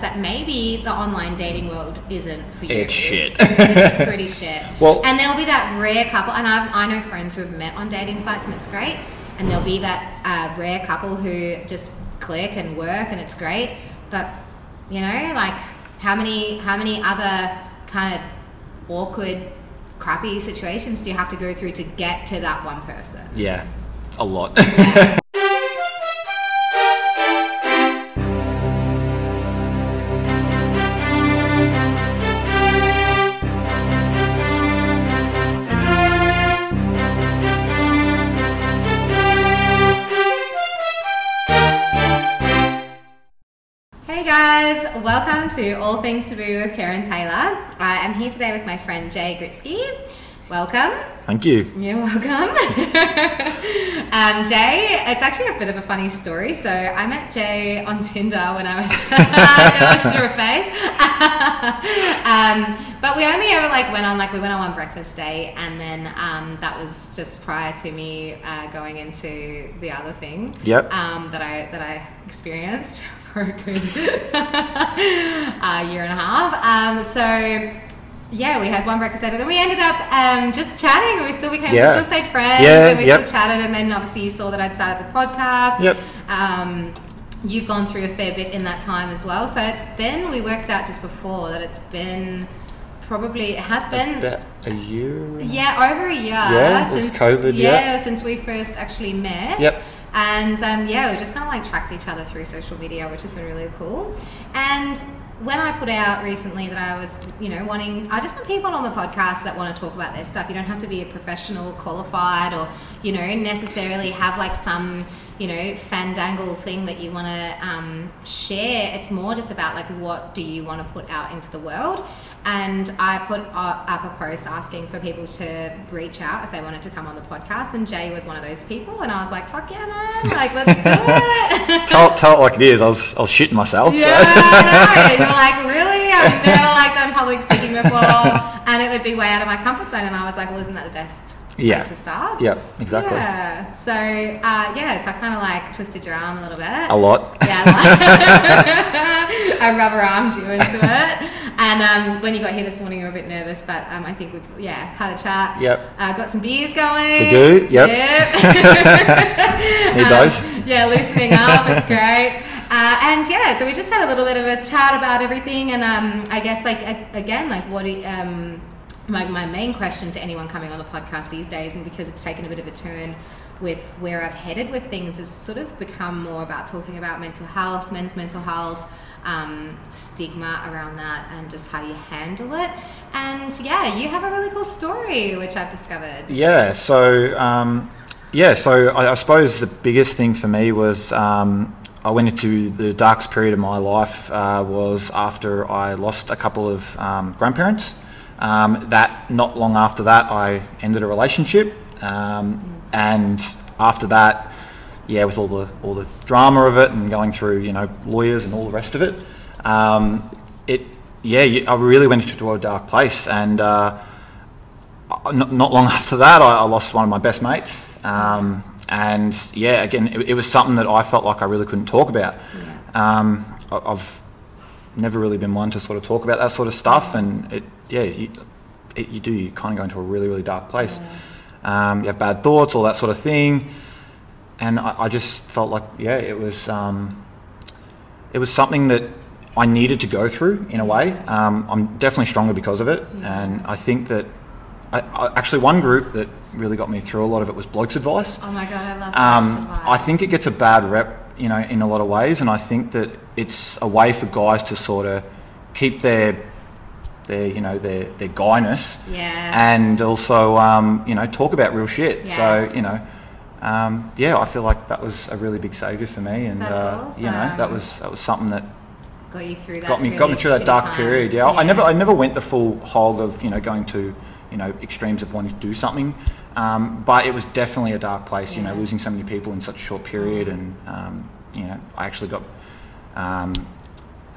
realize that maybe the online dating world isn't for you. It's shit. It's pretty shit. Well, and there'll be that rare couple, and I know friends who have met on dating sites and it's great, and there'll be that rare couple who just click and work and it's great, but you know, like how many other kind of awkward, crappy situations do you have to go through to get to that one person? Yeah, a lot. Yeah. Welcome to All Things Taboo with Karen Taylor. I am here today with my friend Jay Gritsky. Welcome. Thank you. You're welcome. Jay, it's actually a bit of a funny story. So I met Jay on Tinder when I was going through a phase. But we only ever went on one breakfast date, and then that was just prior to me going into the other thing. Yep. That I experienced. For a good year and a half. We had one breakfast date, but then we ended up just chatting. We still stayed friends, and we still chatted. And then obviously you saw that I'd started the podcast. Yep. You've gone through a fair bit in that time as well. So we worked out just before that it's been about a year. Yeah, over a year. Yeah, since COVID. Yeah, since we first actually met. Yep. And we just kind of tracked each other through social media, which has been really cool. And when I put out recently that I was, I just want people on the podcast that want to talk about their stuff. You don't have to be a professional, qualified, or necessarily have some fandangle thing that you want to share. It's more just about what do you want to put out into the world. And I put up a post asking for people to reach out if they wanted to come on the podcast, and Jay was one of those people, and I was like, fuck yeah, man, let's do it. Tell it like it is. I was shitting myself. Yeah, so. I know. You're really? I've never done public speaking before, and it would be way out of my comfort zone, and I was like, well, isn't that the best place to start? Yeah, exactly. Yeah. So, so I kind of twisted your arm a little bit. A lot. Yeah, I rubber armed you into it. And when you got here this morning, you were a bit nervous, but I think we've had a chat. Yep. Got some beers going. We do. Yep. Need those. Yeah, loosening up. It's great. So we just had a little bit of a chat about everything, and I guess what do you, my main question to anyone coming on the podcast these days, and because it's taken a bit of a turn with where I've headed with things, has sort of become more about talking about mental health, men's mental health. Stigma around that and just how you handle it. And you have a really cool story, which I've discovered. So I suppose the biggest thing for me was I went into the darkest period of my life was after I lost a couple of grandparents. That not long after that I ended a relationship, and after that, with all the drama of it and going through, lawyers and all the rest of it, I really went into a dark place. And not long after that, I lost one of my best mates. It was something that I felt like I really couldn't talk about. Yeah. I've never really been one to sort of talk about that sort of stuff, and you kind of go into a really, really dark place. Yeah. You have bad thoughts, all that sort of thing. And I just felt it was something that I needed to go through in a way. I'm definitely stronger because of it. Yeah. And I think that actually one group that really got me through a lot of it was Bloke's Advice. Oh my God, I love Bloke's Advice. I think it gets a bad rep, in a lot of ways. And I think that it's a way for guys to sort of keep their guyness. Yeah. And also, talk about real shit. Yeah. So, I feel like that was a really big saviour for me, and awesome. That was something that got you through that. Got me through that dark period. Yeah. I never went the full hog of going to extremes of wanting to do something, but it was definitely a dark place. Yeah. Losing so many people in such a short period, and I actually got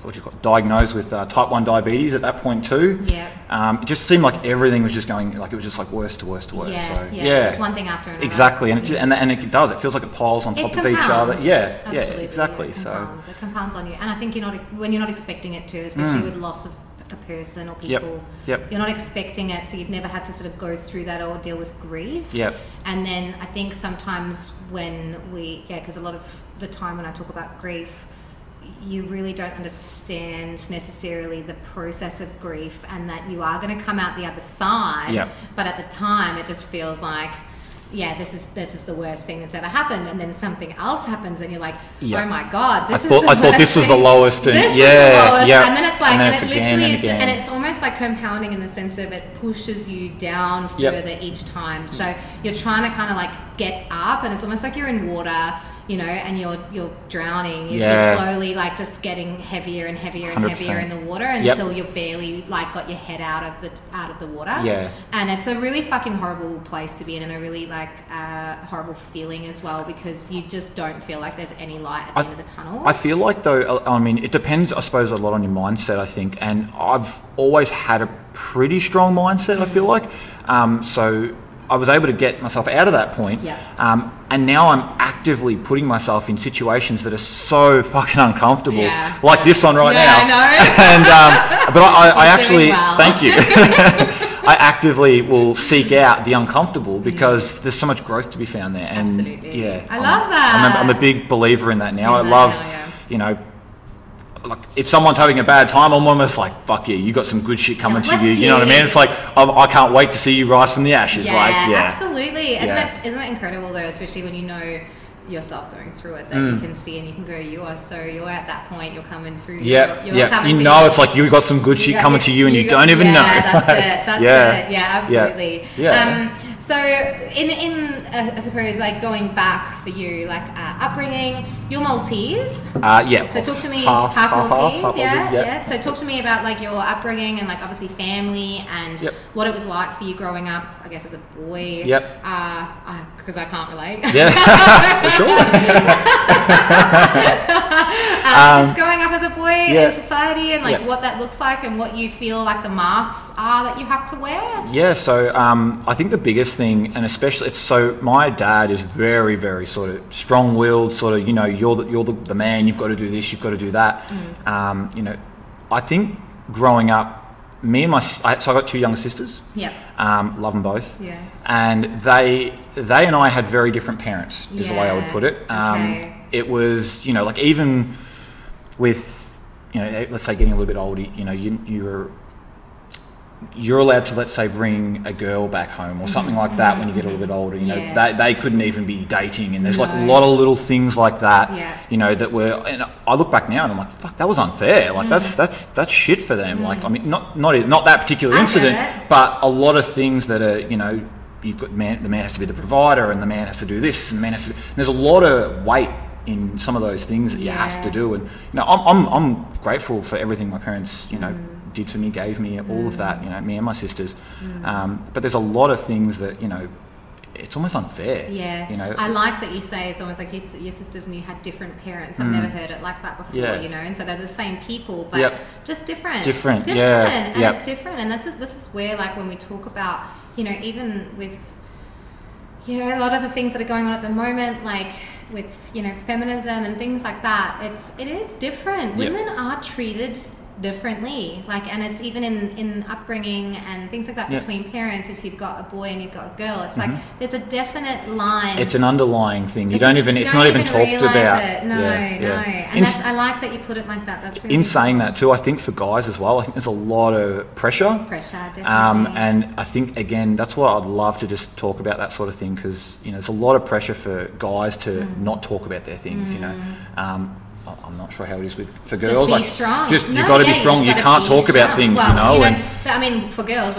what you got, diagnosed with type 1 diabetes at that point too. Yeah. It just seemed like everything was just going, like it was just like worse to worse to worse. Yeah, so, yeah. Just one thing after another. Exactly, and it does. It feels like it piles on top of each other. Yeah, absolutely, yeah, exactly. It compounds on you. And I think you're not expecting it too, especially with loss of a person or people. Yep. You're not expecting it, so you've never had to sort of go through that or deal with grief. Yep. And then I think sometimes when we, because a lot of the time when I talk about grief, you really don't understand necessarily the process of grief and that you are going to come out the other side. Yep. But at the time, it just feels like, this is the worst thing that's ever happened, and then something else happens, and you're like, oh my god, I thought this was the lowest, and then it's like, and it literally is, and it's almost like compounding in the sense of it pushes you down further each time. So you're trying to kind of like get up, and it's almost like you're in water, and you're drowning. You're slowly like just getting heavier and heavier and 100%. Heavier in the water until you've barely like got your head out of the water. Yeah. And it's a really fucking horrible place to be in, and a really like horrible feeling as well, because you just don't feel like there's any light at the end of the tunnel. I feel like though, I mean, it depends, I suppose, a lot on your mindset, I think. And I've always had a pretty strong mindset, I feel like. So I was able to get myself out of that point. Yeah. And now I'm actively putting myself in situations that are so fucking uncomfortable, like this one right now. I know. And but I actually, thank you. I actively will seek out the uncomfortable because there's so much growth to be found there. And absolutely. Yeah, I love that. I'm a big believer in that now. Like if someone's having a bad time, I'm almost like, fuck yeah, you got some good shit coming to you. You know what I mean? It's like, I can't wait to see you rise from the ashes. Absolutely. Isn't it incredible though, especially when you know yourself going through it, that you can see and you can go, you're at that point, you're coming through. Yeah. It's like you've got some good shit coming to you and you don't even know. That's it. Yeah, absolutely. Yeah. So I suppose, like going back for you, like upbringing, you're Maltese. So talk to me, half Maltese. Half Aussie, yeah. So talk to me about like your upbringing and like obviously family and what it was like for you growing up, I guess, as a boy. Yep. Because I can't relate. Yeah. Just growing up as a boy in society and like what that looks like and what you feel like the masks are that you have to wear. Yeah. So I think the biggest thing, and especially my dad is very, very sort of strong-willed, sort of, you're the man, you've got to do this, you've got to do that. I think growing up, I got two younger sisters. Yeah. Love them both. Yeah. And they and I had very different parents is the way I would put it. It was, like even with, let's say getting a little bit older, you're allowed to, let's say, bring a girl back home or something like that when you get a little bit older. They couldn't even be dating, and there's like a lot of little things like that. Yeah. That were. And I look back now and I'm like, fuck, that was unfair. Like that's shit for them. Like, I mean, not that particular incident, but a lot of things that are you've got the man has to be the provider, and the man has to do this, and the man has to. And there's a lot of weight in some of those things that you have to do, and I'm grateful for everything my parents did for me, gave me all of that, me and my sisters. But there's a lot of things that, it's almost unfair. Yeah. I like that you say it's almost like your sisters and you had different parents. I've never heard it like that before, and so they're the same people, but just different. Different, yeah. And it's different, and this is where, like, when we talk about, even with, a lot of the things that are going on at the moment, like, with, feminism and things like that, it is different. Women are treated differently, like, and it's even in upbringing and things like that between parents. If you've got a boy and you've got a girl, it's like there's a definite line. It's an underlying thing. It's not even talked about. No. And I like that you put it like that. That's really saying that too. I think for guys as well, I think there's a lot of pressure. Pressure, definitely. And I think again, that's why I'd love to just talk about that sort of thing, because there's a lot of pressure for guys to not talk about their things. I'm not sure how it is for girls. Just be strong. You've got to be strong. You can't talk about things, But I mean, for girls,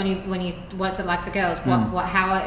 what's it like for girls? How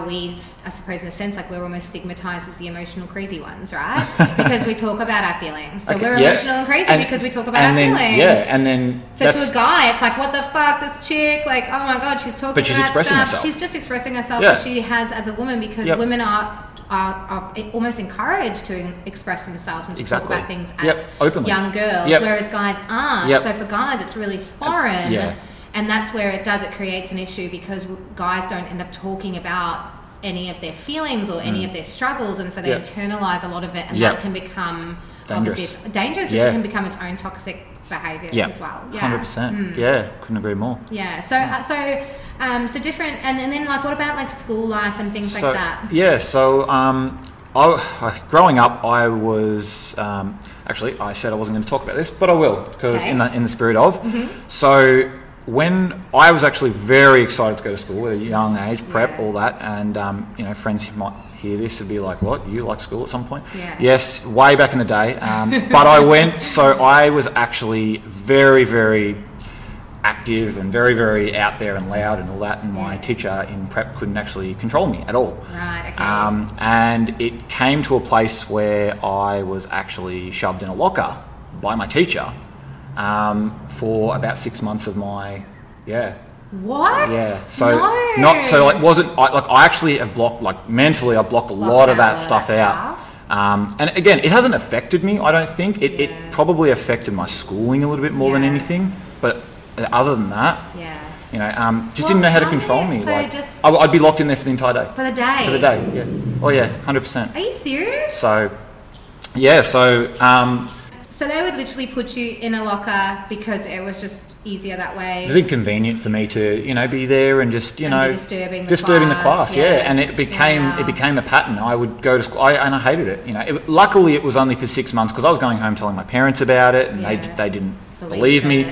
are we? I suppose in a sense, like, we're almost stigmatized as the emotional crazy ones, right? Because we talk about our feelings. So we're emotional and crazy because we talk about our feelings. Yeah, and then to a guy, it's like, what the fuck, this chick? Like, oh my god, she's talking about stuff. But she's expressing herself. She's just expressing herself as she has as a woman, because women are are almost encouraged to express themselves and to talk about things as young girls, whereas guys aren't. So for guys, it's really foreign. And that's where it does, it creates an issue because guys don't end up talking about any of their feelings or any of their struggles, and so they internalize a lot of it, and that can become dangerous. Obviously it's dangerous, it can become its own toxic behaviours as well. 100%. Couldn't agree more. So different. And then like, what about like school life and things like that? Growing up, I was actually, I said I wasn't going to talk about this, but I will, because in the spirit of so. When I was actually very excited to go to school at a young age, prep, all that, and friends who might hear this would be like, "What? You like school at some point?" Yeah. Yes, way back in the day. But I went, so I was actually very, very active and very, very out there and loud and all that. And my teacher in prep couldn't actually control me at all. Right. Okay. And it came to a place where I was actually shoved in a locker by my teacher. For about 6 months of my, I actually have blocked, like mentally, I blocked a lot of that stuff out. And again, it hasn't affected me, I don't think. It probably affected my schooling a little bit more than anything. But other than that, just didn't know how to control me. So like, I'd be locked in there for the entire day. For the day. For the day. Yeah. Oh yeah, 100%. Are you serious? So they would literally put you in a locker because it was just easier that way. It was inconvenient for me to, be there and just, disturbing the class. And it became a pattern. I would go to school and I hated it. Luckily, it was only for 6 months because I was going home telling my parents about it, and they didn't believe me.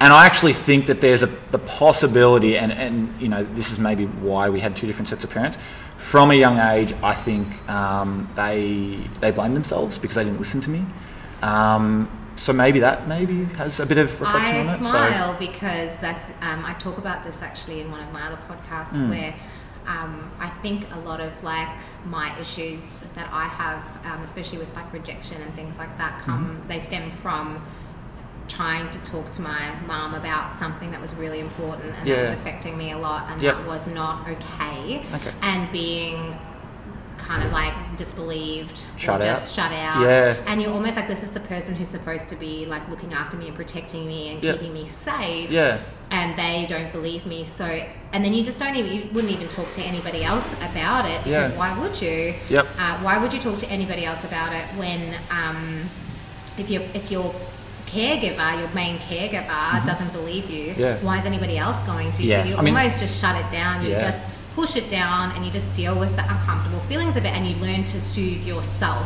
And I actually think that there's the possibility, and this is maybe why we had two different sets of parents. From a young age, I think they blamed themselves because they didn't listen to me. So maybe that has a bit of reflection on it. I smile because that's I talk about this actually in one of my other podcasts where I think a lot of like my issues that I have, especially with like rejection and things like that, they stem from trying to talk to my mum about something that was really important and that was affecting me a lot, and that was not okay. And being kind of like disbelieved, shut out, and you're almost like, this is the person who's supposed to be like looking after me and protecting me and keeping me safe, and they don't believe me. So, and then you just you wouldn't even talk to anybody else about it, because why would you? Why would you talk to anybody else about it when if your caregiver, your main caregiver, doesn't believe you? Why is anybody else going to? So you almost just shut it down. You just push it down, and you just deal with the uncomfortable feelings of it, and you learn to soothe yourself.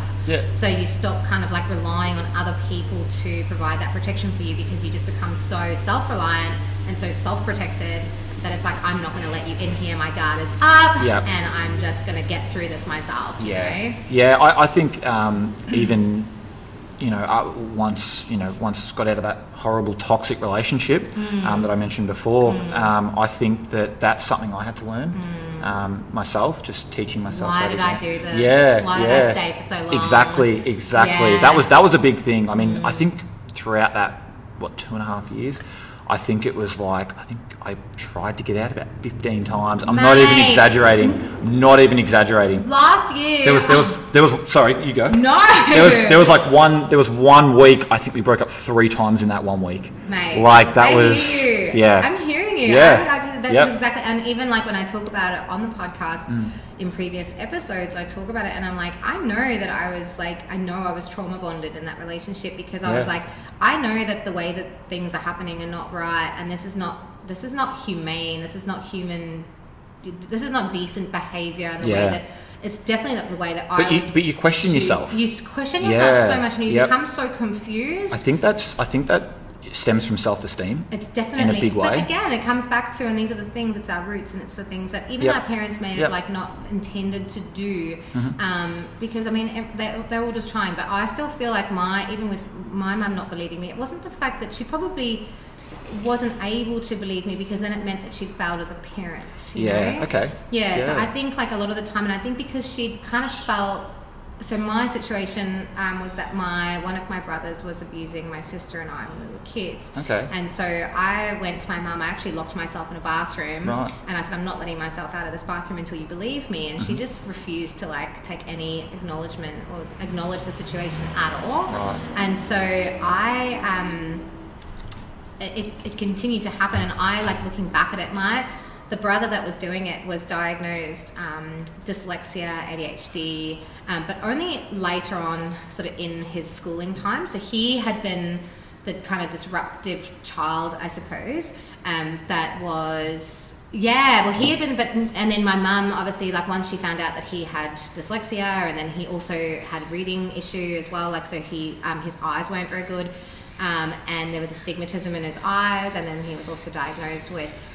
So you stop kind of like relying on other people to provide that protection for you, because you just become so self-reliant and so self-protected that it's like, I'm not going to let you in here, my guard is up, and I'm just going to get through this myself. I think even once got out of that horrible toxic relationship that I mentioned before, I think that that's something I had to learn myself, just teaching myself. Why did I do this? Why did I stay for so long? Exactly. Yeah. That was a big thing. I mean, I think throughout that 2.5 years, I think I tried to get out about 15 times. I'm not even exaggerating. Last year. There was sorry, you go. No. There was like one week, I think we broke up 3 times in that 1 week. Mate. Like that was you. Yeah. I'm hearing you. Yeah. That's exactly, and even like when I talk about it on the podcast in previous episodes, I talk about it and I'm like, I know that I was trauma bonded in that relationship, because I was like, I know that the way that things are happening are not right, and this is not humane, this is not decent behaviour, and the way that it's definitely not the way that you question yourself. You question yourself so much, and you become so confused. I think that stems from self-esteem. It's definitely in a big way. But again, it comes back to, and these are the things, it's our roots, and it's the things that even our parents may have like not intended to do, because I mean they're all just trying. But I still feel like even with my mum not believing me, it wasn't the fact that she probably wasn't able to believe me, because then it meant that she'd failed as a parent. You know? So I think like a lot of the time, and I think because she'd kind of felt So my situation was that one of my brothers was abusing my sister and I when we were kids. Okay. And so I went to my mum. I actually locked myself in a bathroom. Right. And I said, I'm not letting myself out of this bathroom until you believe me. And she just refused to take any acknowledgement or acknowledge the situation at all. Right. And so I it continued to happen. And I looking back at it, the brother that was doing it was diagnosed dyslexia, ADHD, but only later on, sort of in his schooling time. So he had been the kind of disruptive child, I suppose, that was... Yeah, well, he had been, and then my mum, obviously, once she found out that he had dyslexia, and then he also had reading issue as well, so he his eyes weren't very good, and there was astigmatism in his eyes, and then he was also diagnosed with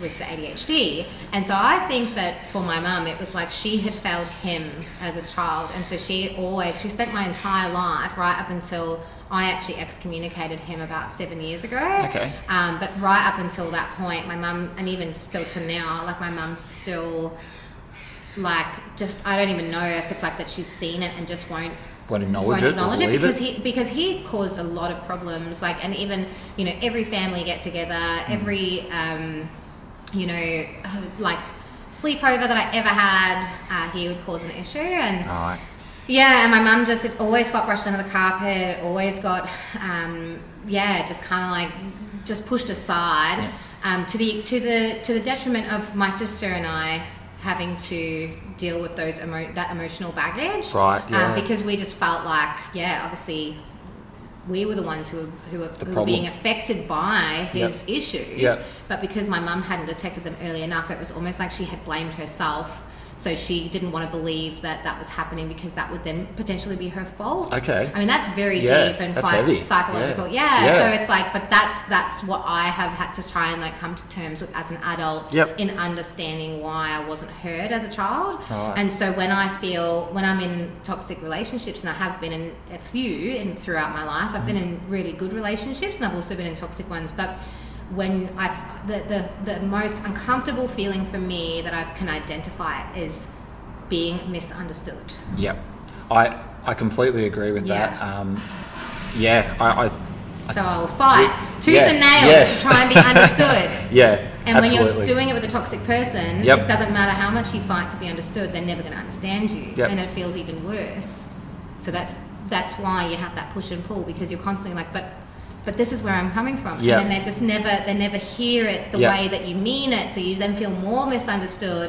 the ADHD. And so I think that for my mum, it was she had failed him as a child, and so she spent my entire life, right up until I actually excommunicated him about 7 years ago. Okay. But right up until that point, my mum, and even still to now, my mum's still I don't even know if it's that she's seen it and just won't acknowledge it because he caused a lot of problems, and even every family get together, every sleepover that I ever had, he would cause an issue. And right. Yeah, and my mum just, it always got brushed under the carpet, always got just kind of just pushed aside, to the detriment of my sister and I having to deal with those that emotional baggage, right? Yeah. Because we just felt obviously we were the ones who were being affected by his issues. Yep. But because my mum hadn't detected them early enough, it was almost she had blamed herself. So she didn't want to believe that was happening, because that would then potentially be her fault. Okay. I mean, that's very deep and quite heavy. Psychological. Yeah. So it's but that's what I have had to try and come to terms with as an adult. Yep. In understanding why I wasn't heard as a child. Right. And so when I'm in toxic relationships, and I have been in a few throughout my life, I've been in really good relationships and I've also been in toxic ones, but when the most uncomfortable feeling for me that I can identify is being misunderstood. Yep. I completely agree with that. I'll fight tooth and nail to try and be understood. Yeah. And absolutely. When you're doing it with a toxic person, it doesn't matter how much you fight to be understood, they're never going to understand you. Yep. And it feels even worse. So that's why you have that push and pull, because you're constantly but this is where I'm coming from. Yep. And then they just never hear it the way that you mean it. So you then feel more misunderstood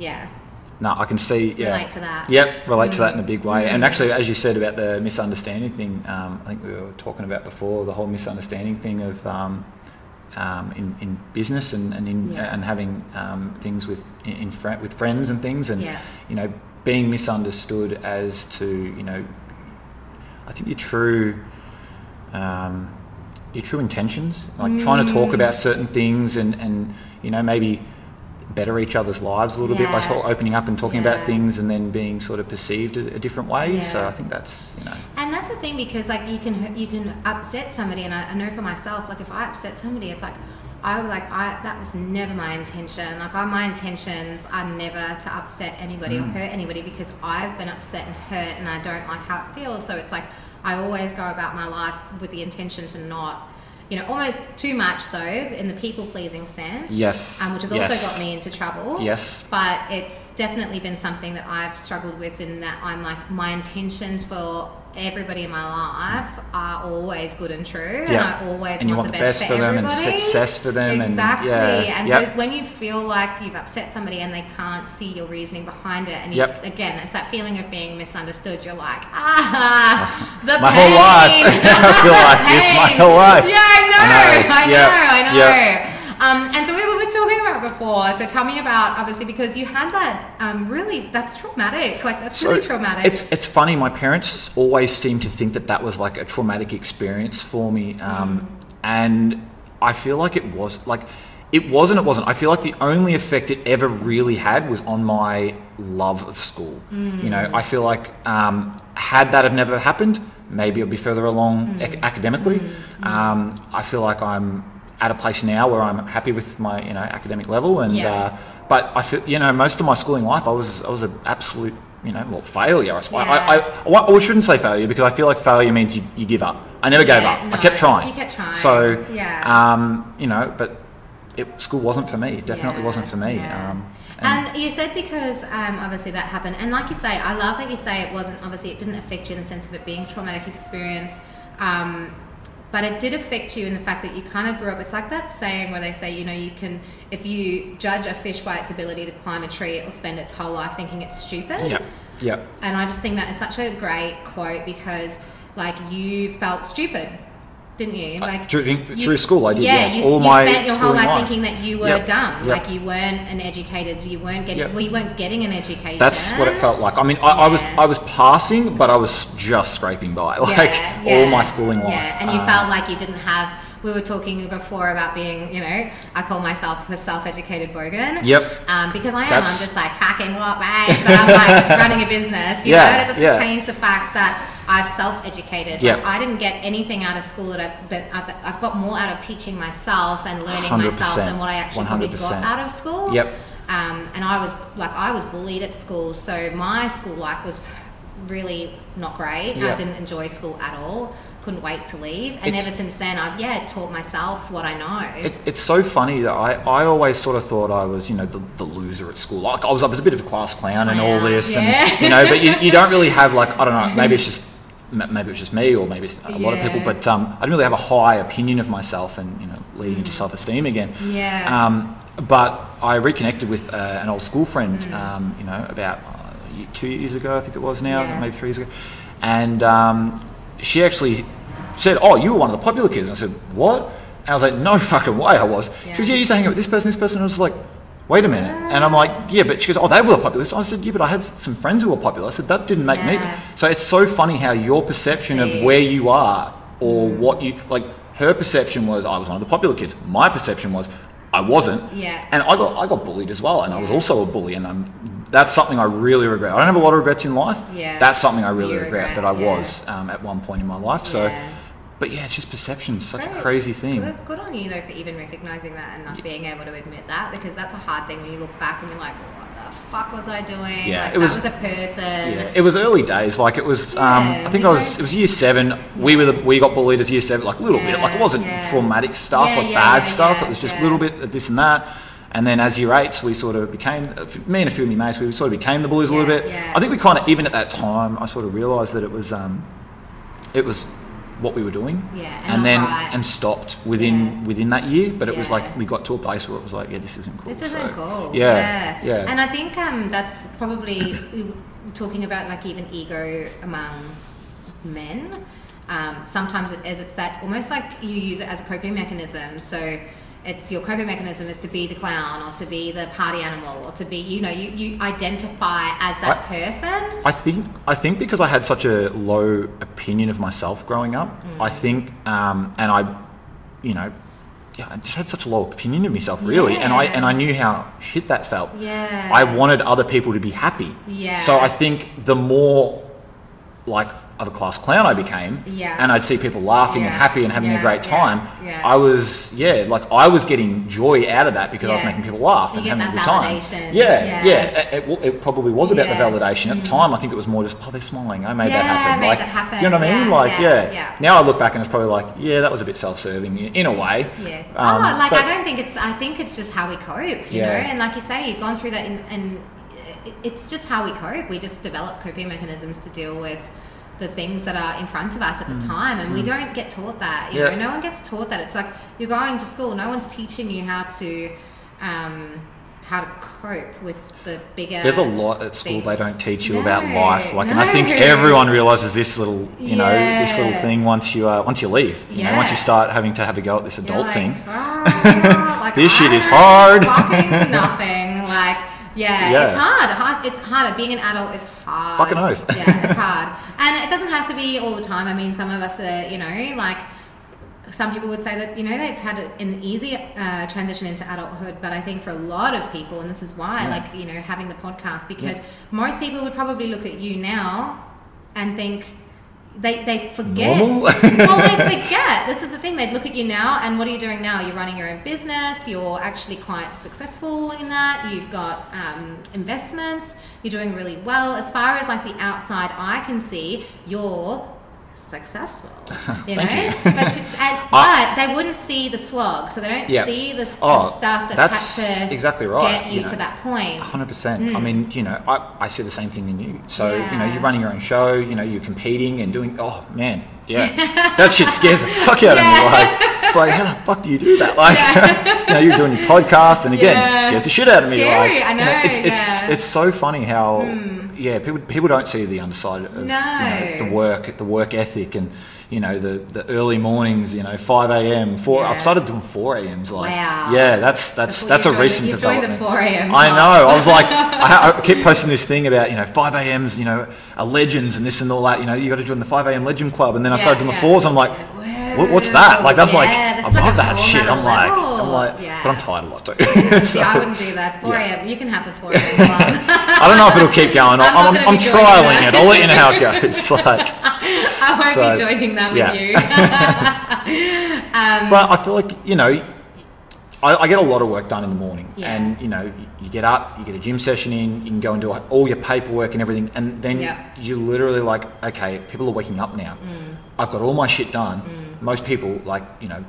No, I can see, relate to that. Yep, relate to that in a big way. Mm-hmm. And actually, as you said about the misunderstanding thing, I think we were talking about before, the whole misunderstanding thing of in business and having things with friends and things, and being misunderstood as to, I think your true intentions, trying to talk about certain things and maybe better each other's lives a little bit by sort of opening up and talking about things, and then being sort of perceived a different way. So I think that's and that's the thing, because you can upset somebody, and I know for myself, if I upset somebody, it's that was never my intention. My intentions are never to upset anybody or hurt anybody, because I've been upset and hurt and I don't like how it feels. So it's I always go about my life with the intention to not, almost too much so in the people-pleasing sense. Yes. Which has also got me into trouble. Yes. But it's definitely been something that I've struggled with, in that I'm my intentions for everybody in my life are always good and true. Yeah. And I always want the best for them, everybody. And success for them. Exactly. So when you feel like you've upset somebody and they can't see your reasoning behind it, and again, it's that feeling of being misunderstood. You're my pain. Whole life. I feel like this my whole life. Yeah, I know. And so we were talking about before, so tell me about, obviously, because you had that that's traumatic, really traumatic. It's funny, my parents always seem to think that was a traumatic experience for me, and I feel like it was, it wasn't. I feel like the only effect it ever really had was on my love of school. Mm. I feel had that have never happened, maybe I'd be further along academically. Mm. I feel like I'm at a place now where I'm happy with my academic level, and but I feel most of my schooling life I was an absolute you know, well, failure, I suppose. Yeah. I shouldn't say failure, because I feel like failure means you give up. I never gave up. No, I kept trying. You kept trying. So, you know, but school wasn't for me. It definitely wasn't for me. Yeah. And you said because obviously that happened, and like you say, I love that you say it wasn't, obviously it didn't affect you in the sense of it being a traumatic experience, but it did affect you in the fact that you kind of grew up. It's like that saying where they say, you know, you can, if you judge a fish by its ability to climb a tree, it will spend its whole life thinking it's stupid. Yeah, yeah. And I just think that is such a great quote, because like you felt stupid, didn't you? Like through school, I did. Yeah, you spent your whole life thinking that you were dumb, like you weren't an educated, you weren't getting an education. That's what it felt like. I mean, I was passing, but I was just scraping by, all my schooling life. Yeah, and you felt like you didn't have. We were talking before about being, you know, I call myself a self-educated bogan. Yep. Because I am. I'm just like, fucking what, mate? But I'm like running a business. You know, it doesn't change the fact that I've self-educated. Yep. Like, I didn't get anything out of school I've got more out of teaching myself and learning myself than what I actually probably got out of school. Yep. And I was bullied at school. So my school life was really not great. Yep. I didn't enjoy school at all. Couldn't wait to leave, and ever since then I've taught myself what I know. It's so funny that I always sort of thought I was, you know, the loser at school. Like I was a bit of a class clown and all this, and you know, but you don't really have, like, I don't know, maybe it's just me, or maybe it's a lot of people, but I didn't really have a high opinion of myself, and you know, leading into self-esteem again. But I reconnected with an old school friend, you know, about 2 years ago, I think it was now, maybe 3 years ago, and she actually said, "Oh, you were one of the popular kids." And I said, "What?" And I was like, "No fucking way I was." Yeah. She goes, "Yeah, you used to hang out with this person, this person." And I was like, "Wait a minute." And I'm like, "Yeah, but," she goes, "oh, they were popular." So I said, "Yeah, but I had some friends who were popular." I said, "That didn't make me." So it's so funny how your perception of where you are, or what you, like, her perception was, I was one of the popular kids. My perception was, I wasn't. Yeah. And I got bullied as well. And I was also a bully. And that's something I really regret. I don't have a lot of regrets in life. Yeah. That's something I really regret, that I was at one point in my life. So, but yeah, it's just perception. Such a crazy thing. Good on you though for even recognising that and not being able to admit that, because that's a hard thing when you look back and you're like, what the fuck was I doing? Yeah, like, that was a person. Yeah, it was early days. Like it was, I think it was year 7. Yeah. We got bullied as year 7, like a little bit. Like it wasn't traumatic stuff, like bad stuff. It was just a little bit of this and that. And then as year 8s, we sort of became, me and a few of my mates, we sort of became the bullies a little bit. Yeah. I think we kind of, even at that time, I sort of realised that it was what we were doing. Yeah, and stopped within that year. But it was like, we got to a place where it was like, yeah, this isn't cool. This isn't cool. Yeah, yeah. And I think that's probably, talking about like even ego among men, sometimes it's that almost like you use it as a coping mechanism. So it's your coping mechanism is to be the clown, or to be the party animal, or to be, you know, you identify as that person. I think because I had such a low opinion of myself growing up, I think, and I, you know, I just had such a low opinion of myself, really, and I knew how shit that felt. Yeah. I wanted other people to be happy. Yeah. So I think the more, like, of a class clown I became, and I'd see people laughing and happy and having a great time. Yeah. I was, like I was getting joy out of that, because I was making people laugh and having a good time. It probably was about the validation. At the time, I think it was more just, oh, they're smiling, I made that happen. Like, do you know what I mean? Like, now I look back and it's probably like, yeah, that was a bit self-serving in a way. Yeah. But I don't think it's. I think it's just how we cope, you know. And like you say, you've gone through that, and it's just how we cope. We just develop coping mechanisms to deal with the things that are in front of us at the time, and we don't get taught that, you know. No one gets taught that. It's like, you're going to school, no one's teaching you how to cope with the bigger. There's a lot at school they don't teach you about life, like, and I think everyone realizes this little, you know, this little thing once you leave, you know, once you start having to have a go at this adult thing. Like, this shit is hard. Fucking nothing, like, it's hard. It's harder. Being an adult is hard. Fucking oath. Yeah, it's hard. And it doesn't have to be all the time. I mean, some of us are, you know, like, some people would say that, you know, they've had an easy transition into adulthood, but I think for a lot of people, and this is why, like, you know, having the podcast, because most people would probably look at you now and think, They forget. Normal? Well, they forget. This is the thing. They look at you now, and what are you doing now? You're running your own business. You're actually quite successful in that. You've got investments. You're doing really well. As far as like the outside eye can see, you're successful. You know? But they wouldn't see the slog, so they don't see the stuff that's had to exactly right. get you to that point. 100%. I mean, you know, I see the same thing in you. So, you know, you're running your own show, you know, you're competing and doing, oh man, that shit scares the fuck out of me. Like, it's like, how the fuck do you do that? Like, you know, you're doing your podcast and again, it scares the shit out of me. Like, I know. You know, it's so funny how, people don't see the underside of you know, the work ethic and, you know, the early mornings, you know, 5 a.m., 4. I've started doing 4 a.m.s. Like, that's a recent development. You're doing the 4 a.m. I know. I was like, I keep posting this thing about, you know, 5 a.m.s, you know, are legends and this and all that. You know, you got to join the 5 a.m. legend club. And then I started doing the 4s. I'm like, what's that? Like, that's like, I love that shit. I'm like, but I'm tired a lot too. So, I wouldn't do that. 4 a.m. You can have the 4 a.m. club. I don't know if it'll keep going. I'm trialing it. I'll let you know how it goes. Like, I won't be joining that with you. But I feel like, you know, I get a lot of work done in the morning. Yeah. And, you know, you get up, you get a gym session in, you can go and do all your paperwork and everything. And then you're literally like, okay, people are waking up now. Mm. I've got all my shit done. Mm. Most people, like, you know,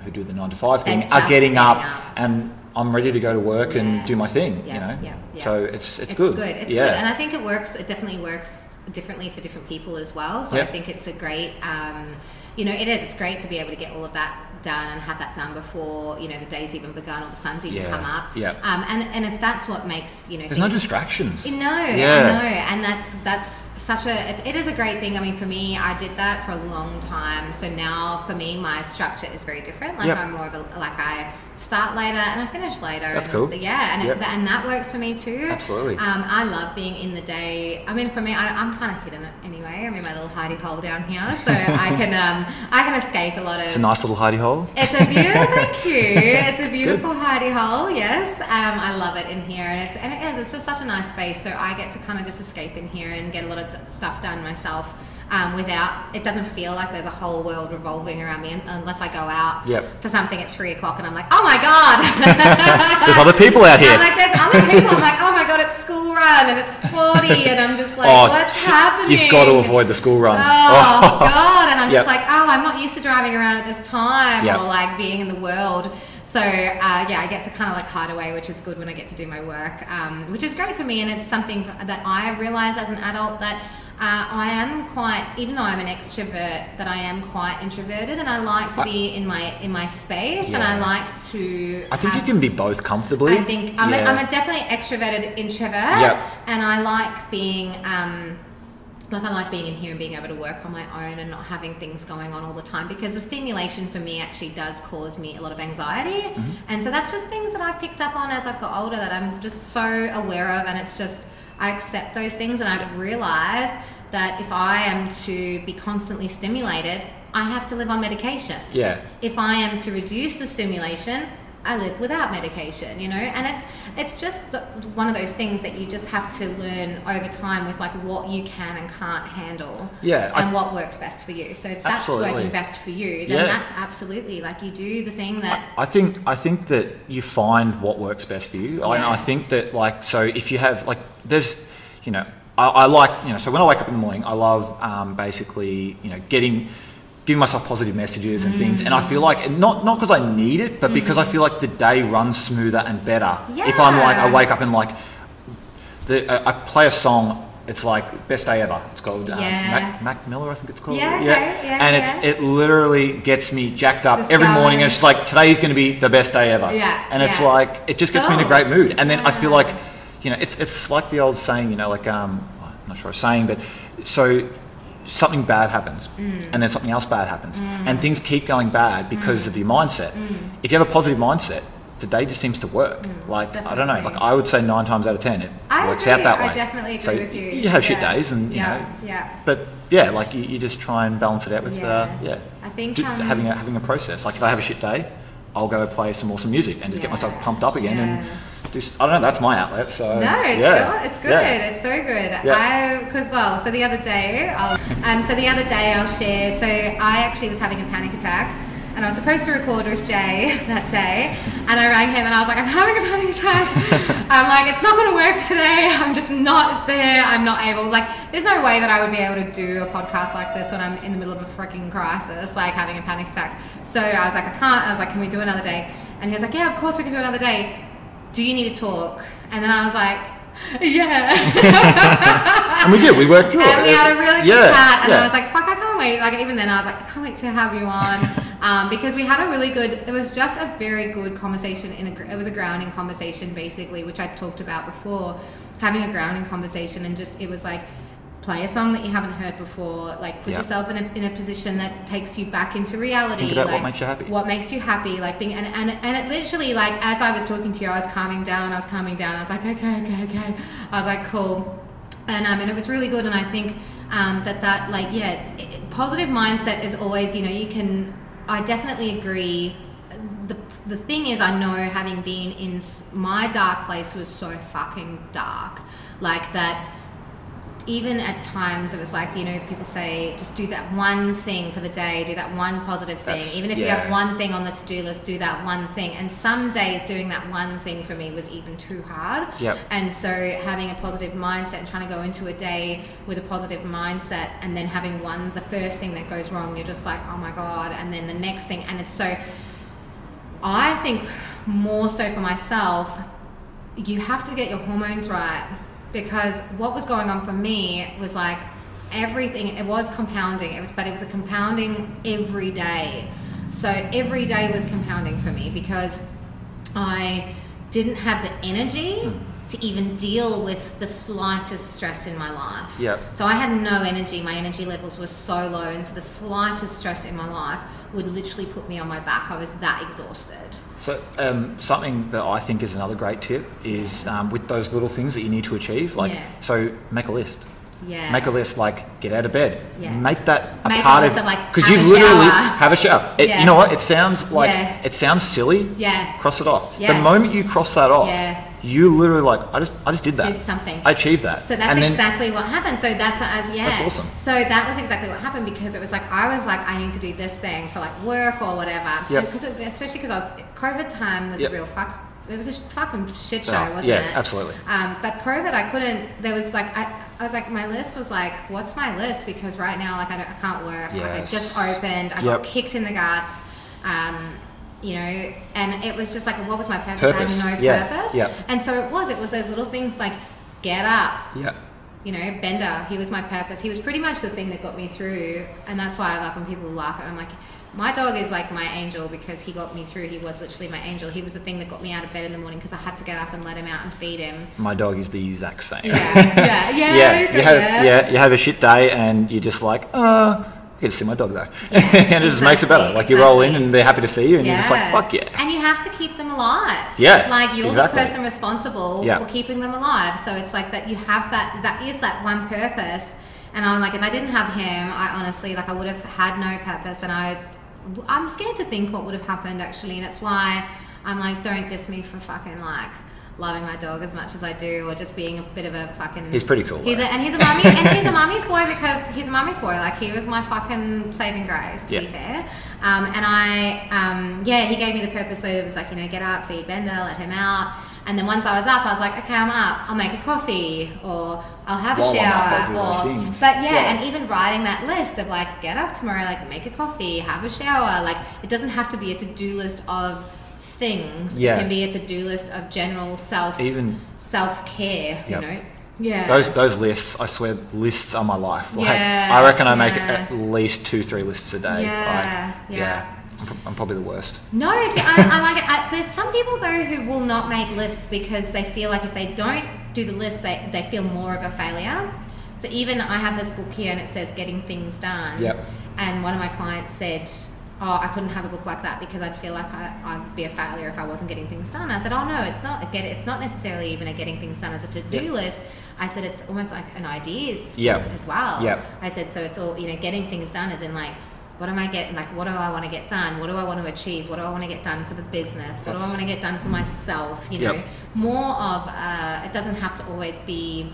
who do the 9 to 5 thing are getting up and I'm ready to go to work and do my thing, you know? Yeah. So it's good. It's good. And I think it definitely works differently for different people as well. So I think it's a great, you know, it's great to be able to get all of that done and have that done before, you know, the day's even begun or the sun's even come up. Yeah. And if that's what makes, you know, there's no distractions. I know. And that's such a, it is a great thing. I mean, for me, I did that for a long time. So now for me, my structure is very different. Like I'm more of a, like I start later and I finish later. That's cool. And that works for me too. Absolutely. I love being in the day. I mean, for me, I'm kind of hidden anyway. I'm in my little hidey hole down here. So I can escape a lot of. It's a nice little hidey hole. It's a beautiful, thank you. It's a beautiful hidey hole. Yes. I love it in here. And it's just such a nice space. So I get to kind of just escape in here and get a lot of stuff done myself without it doesn't feel like there's a whole world revolving around me unless I go out for something at 3 o'clock and I'm like, oh my god, there's other people out here. I'm like, there's other people. I'm like, oh my god, it's school run and it's 40 and I'm just like, what's happening? You've got to avoid the school runs. Oh god. And I'm just like, oh, I'm not used to driving around at this time or like being in the world. So, I get to kind of like hide away, which is good when I get to do my work, which is great for me. And it's something that I realized as an adult that I am quite, even though I'm an extrovert, that I am quite introverted and I like to be in my space and I like to... I think you can be both comfortably. I think I'm a definitely extroverted introvert and I like being... I like being in here and being able to work on my own and not having things going on all the time, because the stimulation for me actually does cause me a lot of anxiety. Mm-hmm. And so that's just things that I've picked up on as I've got older that I'm just so aware of, and it's just I accept those things, and I've realised that if I am to be constantly stimulated, I have to live on medication. Yeah. If I am to reduce the stimulation, I live without medication, you know, and it's just one of those things that you just have to learn over time with, like, what you can and can't handle and what works best for you. So if that's working best for you, then that's absolutely, like, you do the thing that... I think that you find what works best for you. Yeah. I think that, like, so if you have, like, there's, you know, I like, you know, so when I wake up in the morning, I love basically, you know, giving myself positive messages and things, and I feel like, and not because I need it, but because I feel like the day runs smoother and better if I'm like, I wake up and like, I play a song. It's like Best Day Ever. It's called Mac Miller, I think it's called. And it literally gets me jacked up just every morning. And it's just like, today's going to be the best day ever. Yeah, and it's like, it just gets me in a great mood. And then I feel like, you know, it's like the old saying, you know, like I'm not sure a saying, but so. Something bad happens and then something else bad happens and things keep going bad because of your mindset. If you have a positive mindset, the day just seems to work. Like, definitely. I don't know, like I would say 9 times out of 10 it works out that way. I definitely agree with you. You have shit days and you know. Yeah. But like you just try and balance it out with I think having a process. Like if I have a shit day, I'll go play some awesome music and just get myself pumped up again and just, I don't know, that's my outlet. So no, it's good. It's so good. Yeah. I, because, well, so the other day, So the other day I'll share, so I actually was having a panic attack and I was supposed to record with Jay that day, and I rang him and I was like, I'm having a panic attack. I'm like, it's not going to work today. I'm just not there. I'm not able. Like, there's no way that I would be able to do a podcast like this when I'm in the middle of a freaking crisis, like having a panic attack. So I was like, I can't. I was like, can we do another day? And he was like, yeah, of course we can do another day. Do you need to talk? And then I was like, yeah. And we did. We worked through it. And we had a really good chat. And I was like, fuck, I can't wait. Like, even then I was like, I can't wait to have you on. Because we had a really good, it was just a very good conversation. It was a grounding conversation, basically, which I talked about before, having a grounding conversation, and just, it was like, play a song that you haven't heard before, like put yourself in a position that takes you back into reality. Think about like, what makes you happy, like being, and it literally, like, as I was talking to you, I was calming down. I was like, okay. I was like, cool. And it was really good. And I think that like, positive mindset is always, you can, I definitely agree. The thing is, I know, having been in my dark place was so fucking dark, like that. Even at times, it was like, people say, just do that one thing for the day, do that one positive thing. Even if you have one thing on the to-do list, do that one thing. And some days doing that one thing for me was even too hard. Yep. And so having a positive mindset and trying to go into a day with a positive mindset, and then having the first thing that goes wrong, you're just like, oh my God. And then the next thing. And it's so, I think more so for myself, you have to get your hormones right. Because what was going on for me was like everything, it was compounding, but it was a compounding every day. So every day was compounding for me because I didn't have the energy to even deal with the slightest stress in my life. Yep. So I had no energy, my energy levels were so low, and so the slightest stress in my life would literally put me on my back. I was that exhausted. So something that I think is another great tip is with those little things that you need to achieve, like so make a list. Yeah. Make a list, like get out of bed. Yeah. Make that a part of, because you literally have a shower. You know what? It sounds like it sounds silly. Yeah. Cross it off. Yeah. The moment you cross that off, you literally like I just did that. Did something. I achieved that. So that's exactly what happened. So that's That's awesome. So that was exactly what happened, because it was like I was like, I need to do this thing for like work or whatever. Yeah. Because especially because I was COVID time was a real fuck. It was a fucking shit show, wasn't it? Yeah, absolutely. But COVID, I couldn't. There was like I was like, my list was like, what's my list? Because right now, like, I can't work. Yes. Like, I just opened. I got kicked in the guts, and it was just like, what was my purpose? I had no purpose. Yeah. And so it was those little things like, get up. Yeah. Bender, he was my purpose. He was pretty much the thing that got me through. And that's why I like when people laugh at him, I'm like, my dog is like my angel because he got me through. He was literally my angel. He was the thing that got me out of bed in the morning because I had to get up and let him out and feed him. My dog is the exact same. You have a shit day and you're just like, I get to see my dog though. Yeah, and it just makes it better. Like you roll in and they're happy to see you and you're just like, fuck yeah. And you have to keep them alive. Yeah, like you're the person responsible for keeping them alive. So it's like that you have that is that one purpose. And I'm like, if I didn't have him, I honestly, like I would have had no purpose, and I'm scared to think what would have happened, actually. That's why I'm like, don't diss me for fucking like loving my dog as much as I do, or just being a bit of a fucking. He's pretty cool. He's a mummy's boy because he's a mummy's boy. Like he was my fucking saving grace, to be fair. And I, he gave me the purpose. So it was like, get up, feed Bender, let him out. And then once I was up, I was like, okay, I'm up. I'll make a coffee, or I'll have a shower. And even writing that list of like, get up tomorrow, like make a coffee, have a shower. Like it doesn't have to be a to-do list of things. Yeah. It can be a to-do list of general self-care. Yep. Yeah. Those lists, I swear, lists are my life. Like, I reckon I make at least 2-3 lists a day. Yeah. Like, I'm probably the worst. No, see, I like it. There's some people though who will not make lists because they feel like if they don't do the list, they feel more of a failure. So even I have this book here and it says Getting Things Done. Yep. And one of my clients said, oh, I couldn't have a book like that because I'd feel like I'd be a failure if I wasn't getting things done. I said, oh no, it's not necessarily even a getting things done as a to-do list. I said, it's almost like an ideas book as well. Yep. I said, so it's all, getting things done as in like, what am I getting? Like, what do I want to get done? What do I want to achieve? What do I want to get done for the business? What do I want to get done for myself? More of, it doesn't have to always be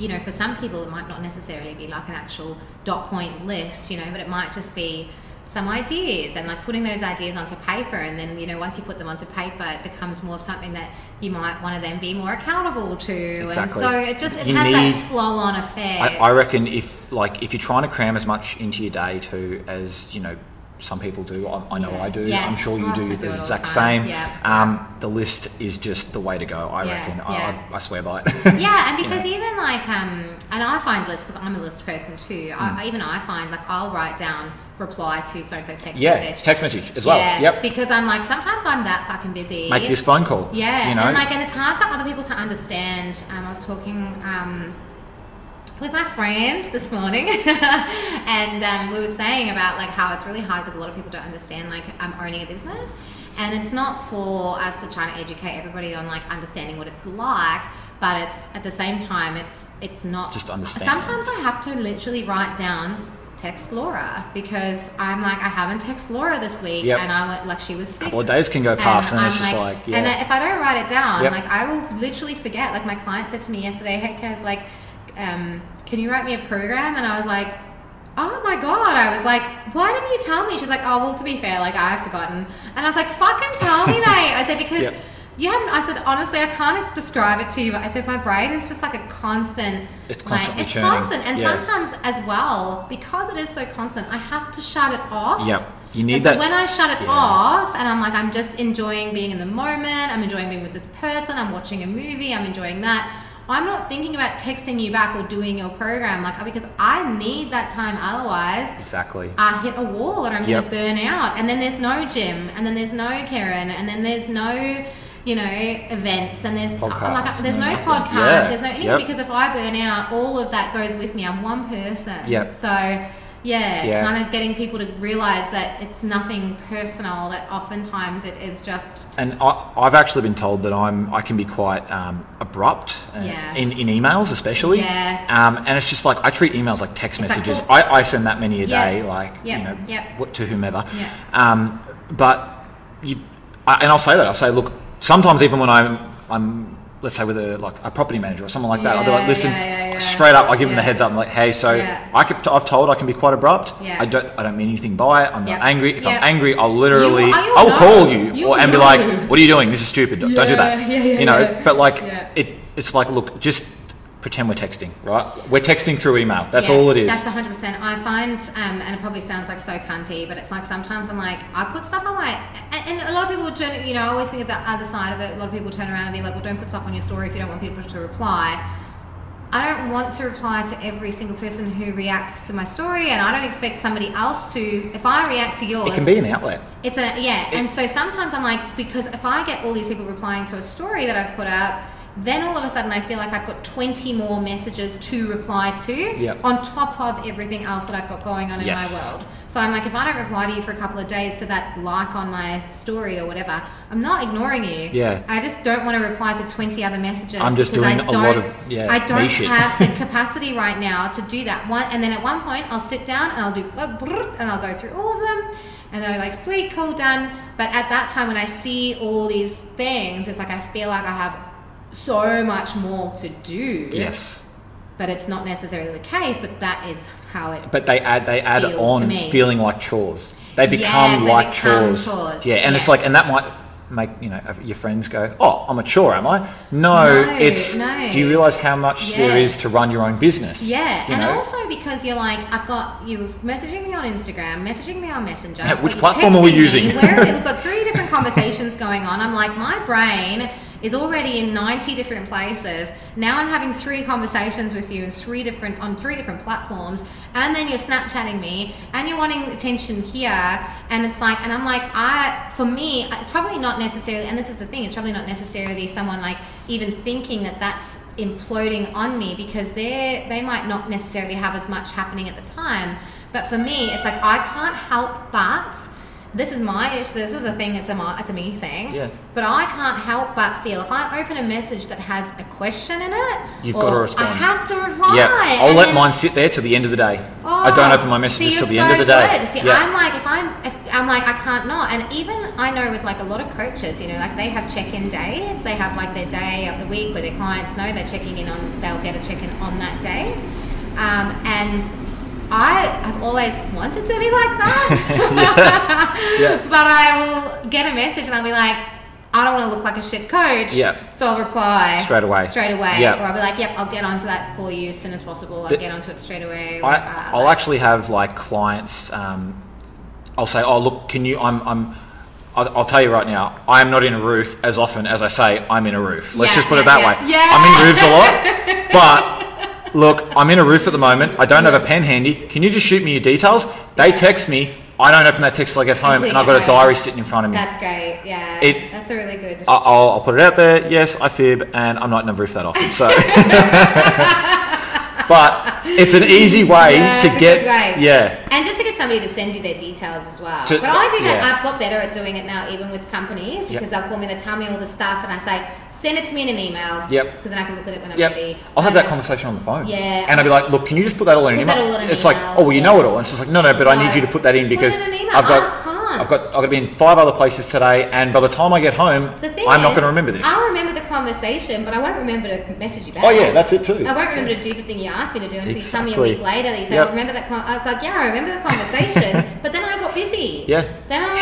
you know, for some people it might not necessarily be like an actual dot point list, you know, but it might just be some ideas, and like putting those ideas onto paper. And then, you know, once you put them onto paper, it becomes more of something that you might want to then be more accountable to. Exactly. And so it just has that flow on effect. I reckon if you're trying to cram as much into your day too as, you know, some people do. I know I do. Yeah. I'm sure you do the exact same. Yeah. The list is just the way to go, I reckon. Yeah. I swear by it. Yeah, and because even like, and I find lists, because I'm a list person too, I find like I'll write down reply to so-and-so's text message. Yeah, text message as well. Yeah, yep. Because I'm like, sometimes I'm that fucking busy. Make this phone call. Yeah, you know? and it's hard for other people to understand. I was talking... with my friend this morning and we were saying about like how it's really hard because a lot of people don't understand like owning a business, and it's not for us to try to educate everybody on like understanding what it's like, but it's at the same time it's not just understand. Sometimes I have to literally write down text Laura because I'm like I haven't texted Laura this week. Yep. And I went like she was sick. A couple of days can go past and it's just like yeah. And if I don't write it down, like I will literally forget. Like my client said to me yesterday, hey Kaz, like can you write me a program? And I was like, oh my God. I was like, why didn't you tell me? She's like, oh, well, to be fair, like I've forgotten. And I was like, fucking tell me, mate. I said, because you haven't, I said, honestly, I can't describe it to you. But I said, my brain is just like a constant, it's constant. And sometimes as well, because it is so constant, I have to shut it off. Yep. You need that. So when I shut it off and I'm like, I'm just enjoying being in the moment. I'm enjoying being with this person. I'm watching a movie. I'm enjoying that. I'm not thinking about texting you back or doing your program, like because I need that time. Otherwise, I hit a wall and I'm going to burn out. And then there's no gym, and then there's no Karen, and then there's no, you know, events, and there's podcasts, there's no anything because if I burn out, all of that goes with me. I'm one person. Yep. So kind of getting people to realise that it's nothing personal. That oftentimes it is just. And I've actually been told that I can be quite abrupt in emails, especially. Yeah. And it's just like I treat emails like text messages. Like, I send that many a day, like to whomever. Yeah. But I'll say that. I'll say, look, sometimes even when I'm let's say with a property manager or someone like that, I'll be like, listen. Straight up, I give them the heads up. I'm like, hey, so I've told I can be quite abrupt. Yeah. I don't mean anything by it. I'm not angry. If I'm angry, I'll literally, I'll call you and be like, what are you doing? This is stupid. Don't do that. You know, but like it's like, look, just pretend we're texting, right? We're texting through email. That's all it is. That's 100%. I find, and it probably sounds like so cunty, but it's like sometimes I'm like, I put stuff on my, and a lot of people turn, you know, I always think of the other side of it. A lot of people turn around and be like, well, don't put stuff on your story if you don't want people to reply. I don't want to reply to every single person who reacts to my story, and I don't expect somebody else to. If I react to yours, it can be an outlet. It's and so sometimes I'm like, because if I get all these people replying to a story that I've put up, then all of a sudden I feel like I've got 20 more messages to reply to on top of everything else that I've got going on in my world. So I'm like, if I don't reply to you for a couple of days to that like on my story or whatever, I'm not ignoring you. Yeah. I just don't want to reply to 20 other messages. I'm just doing a lot of I don't have the capacity right now to do that one. And then at one point I'll sit down and I'll go through all of them. And then I'm like, sweet, cool, done. But at that time when I see all these things, it's like I feel like I have so much more to do. Yes. But it's not necessarily the case, but that is how it But they add on feeling like chores. They become chores. Yeah, and it's like, and that might make, you know, your friends go, oh, I'm a chore, am I? No. Do you realise how much there is to run your own business? Yeah, and also because you're like, I've got you messaging me on Instagram, messaging me on Messenger. Yeah, which platform are we using? We've got 3 different conversations going on. I'm like, my brain is already in 90 different places. Now I'm having 3 conversations with you in 3 different platforms, and then you're Snapchatting me and you're wanting attention here, and it's like, and I'm like, for me it's probably not necessarily, and this is the thing, it's probably not necessarily someone like even thinking that that's imploding on me because they might not necessarily have as much happening at the time, but for me it's like I can't help but this is my issue. This is a thing. It's a me thing. Yeah. But I can't help but feel if I open a message that has a question in it, you've got to respond. I have to reply. Yeah. I'll let mine sit there till the end of the day. Oh, I don't open my messages till the end of the day. See, I'm like, if I'm I'm like, I can't not. And even I know with like a lot of coaches, you know, like they have check-in days. They have like their day of the week where their clients know they're checking in on, they'll get a check-in on that day. And I have always wanted to be like that. Yeah. Yeah. But I will get a message and I'll be like, I don't want to look like a shit coach. Yeah. So I'll reply straight away. Yeah. Or I'll be like, yep, I'll get onto that for you as soon as possible. I'll get onto it straight away. I'll actually have like clients, I'll say, oh look, can you, I'll tell you right now, I'm not in a roof as often as I say I'm in a roof. Let's just put it that way. Yeah. I'm in roofs a lot, but look, I'm in a roof at the moment. I don't have a pen handy. Can you just shoot me your details? They text me. I don't open that text till I get home, and I've got a diary sitting in front of me. That's great, yeah. That's a really good... I'll put it out there. Yes, I fib, and I'm not in a roof that often, so... But it's an easy way to get... Yeah. And just to get somebody to send you their details as well. But I do that. I've got better at doing it now, even with companies, because they'll call me, they tell me all the stuff, and I say, send it to me in an email. Yep. Because then I can look at it when I'm ready. I'll have that conversation on the phone. Yeah. And I'll be like, look, can you just put that all in an email? It's like, oh, well, you know it all. And she's like, no, but I need you to put that in because I've got to be in 5 other places today, and by the time I get home, I'm not going to remember this. I'll remember the conversation, but I won't remember to message you back. Oh yeah, that's it too. I won't remember to do the thing you asked me to do until some week later that you say, remember that? I was like, yeah, I remember the conversation, but then I got busy. Yeah. Then I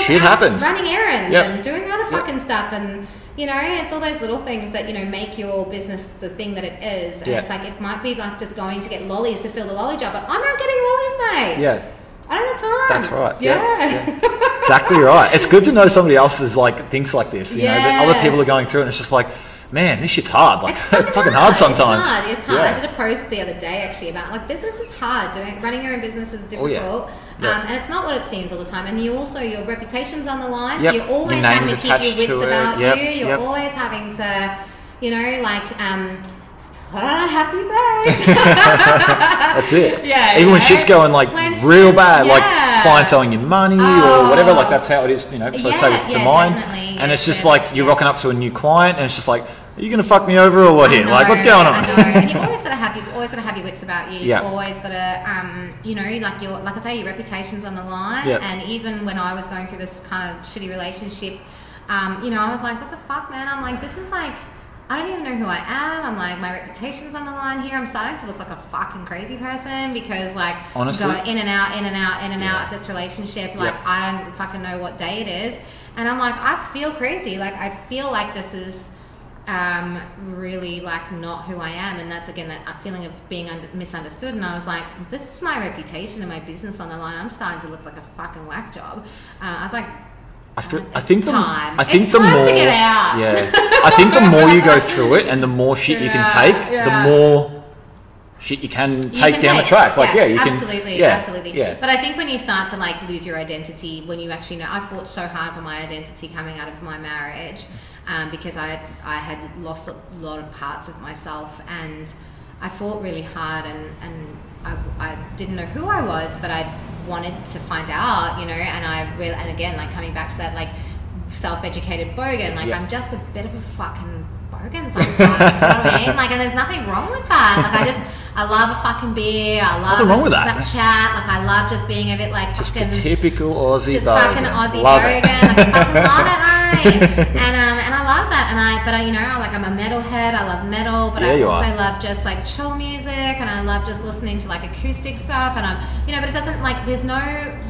was running errands and doing other fucking stuff and... You know, it's all those little things that, you know, make your business the thing that it is. And it's like, it might be like just going to get lollies to fill the lolly jar, but I'm not getting lollies, mate. Yeah. I don't have time. That's right. Yeah. Exactly right. It's good to know somebody else's, like, things like this, you know, that other people are going through, and it's just like, man, this shit's hard. Like, it's fucking hard sometimes. It's hard. Yeah. I did a post the other day, actually, about, like, business is hard. Running your own business is difficult. Oh, yeah. Yep. And it's not what it seems all the time. And you also, your reputation's on the line. Yep. So you're always having to keep your wits about you. You're always having to, you know, like, happy days. That's it. Yeah. Even when shit's going, like, real bad, like clients owing you money or whatever, like, that's how it is, you know, so let's say with mine. And it's just like, you're rocking up to a new client and it's just like, are you going to fuck me over or what here? Like, what's going on? I know. And you've always got to have your wits about you. You've always got to, you know, like your reputation's on the line. Yep. And even when I was going through this kind of shitty relationship, you know, I was like, what the fuck, man? I'm like, this is like, I don't even know who I am. I'm like, my reputation's on the line here. I'm starting to look like a fucking crazy person because, like, honestly, I'm going in and out of this relationship. Like, I don't fucking know what day it is. And I'm like, I feel crazy. Like, I feel like this is... really like not who I am, and that's again that feeling of being misunderstood. And I was like, this is my reputation and my business on the line. I'm starting to look like a fucking whack job. I was like, I think it's time to get out. Yeah, I think the more you go through it and the more shit you can take, the more shit you can take down the track. Like, yeah, you can. Absolutely. Yeah. But I think when you start to like lose your identity, when you actually know, I fought so hard for my identity coming out of my marriage. Because I had lost a lot of parts of myself, and I fought really hard, and I didn't know who I was, but I wanted to find out, you know. And and again, like coming back to that, like self-educated bogan, like I'm just a bit of a fucking bogan sometimes. You know what I mean? Like, and there's nothing wrong with that. Like, I love a fucking beer. I love a chat. Like, I love just being a bit like just fucking typical Aussie. Just fucking Aussie bogan. Like, I fucking love it. And I love that. But I, you know, I'm a metalhead. I love metal, but I also love just like chill music, and I love just listening to like acoustic stuff. And I'm, you know, but it doesn't like there's no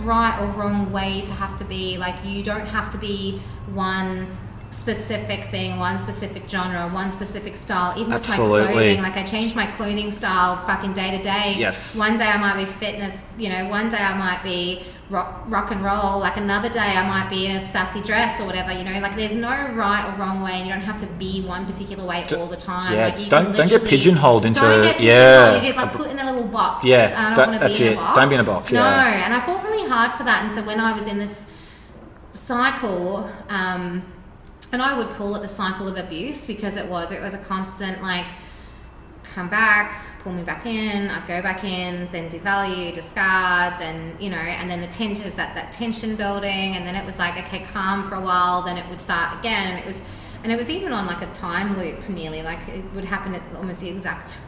right or wrong way to have to be like you don't have to be one specific thing, one specific genre, one specific style. Even with my clothing, like I change my clothing style fucking day to day. Yes. One day I might be fitness, you know. One day I might be rock and roll. Like another day I might be in a sassy dress or whatever. You know, like there's no right or wrong way, and you don't have to be one particular way all the time. Yeah. Like you don't get pigeonholed into. Don't get pigeonholed. Yeah. You get like put in a little box. Yeah. I don't want to be in a box. Don't be in a box. Yeah. No. And I fought really hard for that, and so when I was in this cycle. And I would call it the cycle of abuse because it was a constant like come back, pull me back in, I'd go back in, then devalue, discard, then you know, and then the tension is that tension building, and then it was like okay, calm for a while, then it would start again, and it was even on like a time loop nearly, like it would happen at almost the exact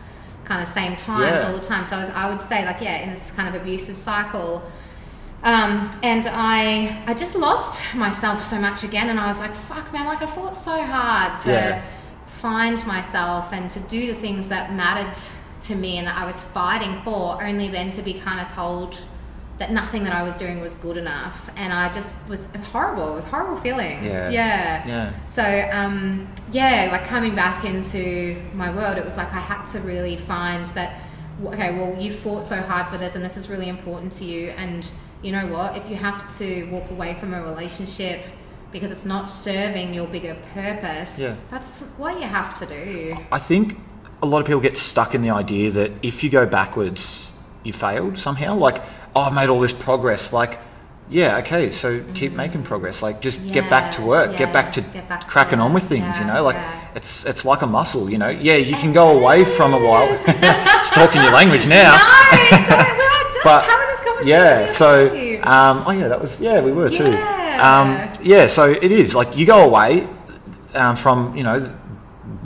kind of same times all the time. So I would say like in this kind of abusive cycle. And I just lost myself so much again, and I was like, fuck man, like I fought so hard to find myself and to do the things that mattered to me and that I was fighting for, only then to be kind of told that nothing that I was doing was good enough. And I just was horrible. It was a horrible feeling. So, like coming back into my world, it was like I had to really find that, okay, well, you fought so hard for this and this is really important to you. And you know what? If you have to walk away from a relationship because it's not serving your bigger purpose, that's what you have to do. I think a lot of people get stuck in the idea that if you go backwards, you failed somehow. Like, oh, I made all this progress. Like, yeah, okay, so keep making progress. Like, just get back to work, get back to cracking on with things, you know? Like, it's like a muscle, you know? Yeah, you can go away from a while. It's talking your language now. No, so we're just having this conversation. Yeah, so, we were too. So it is, like, you go away from, you know,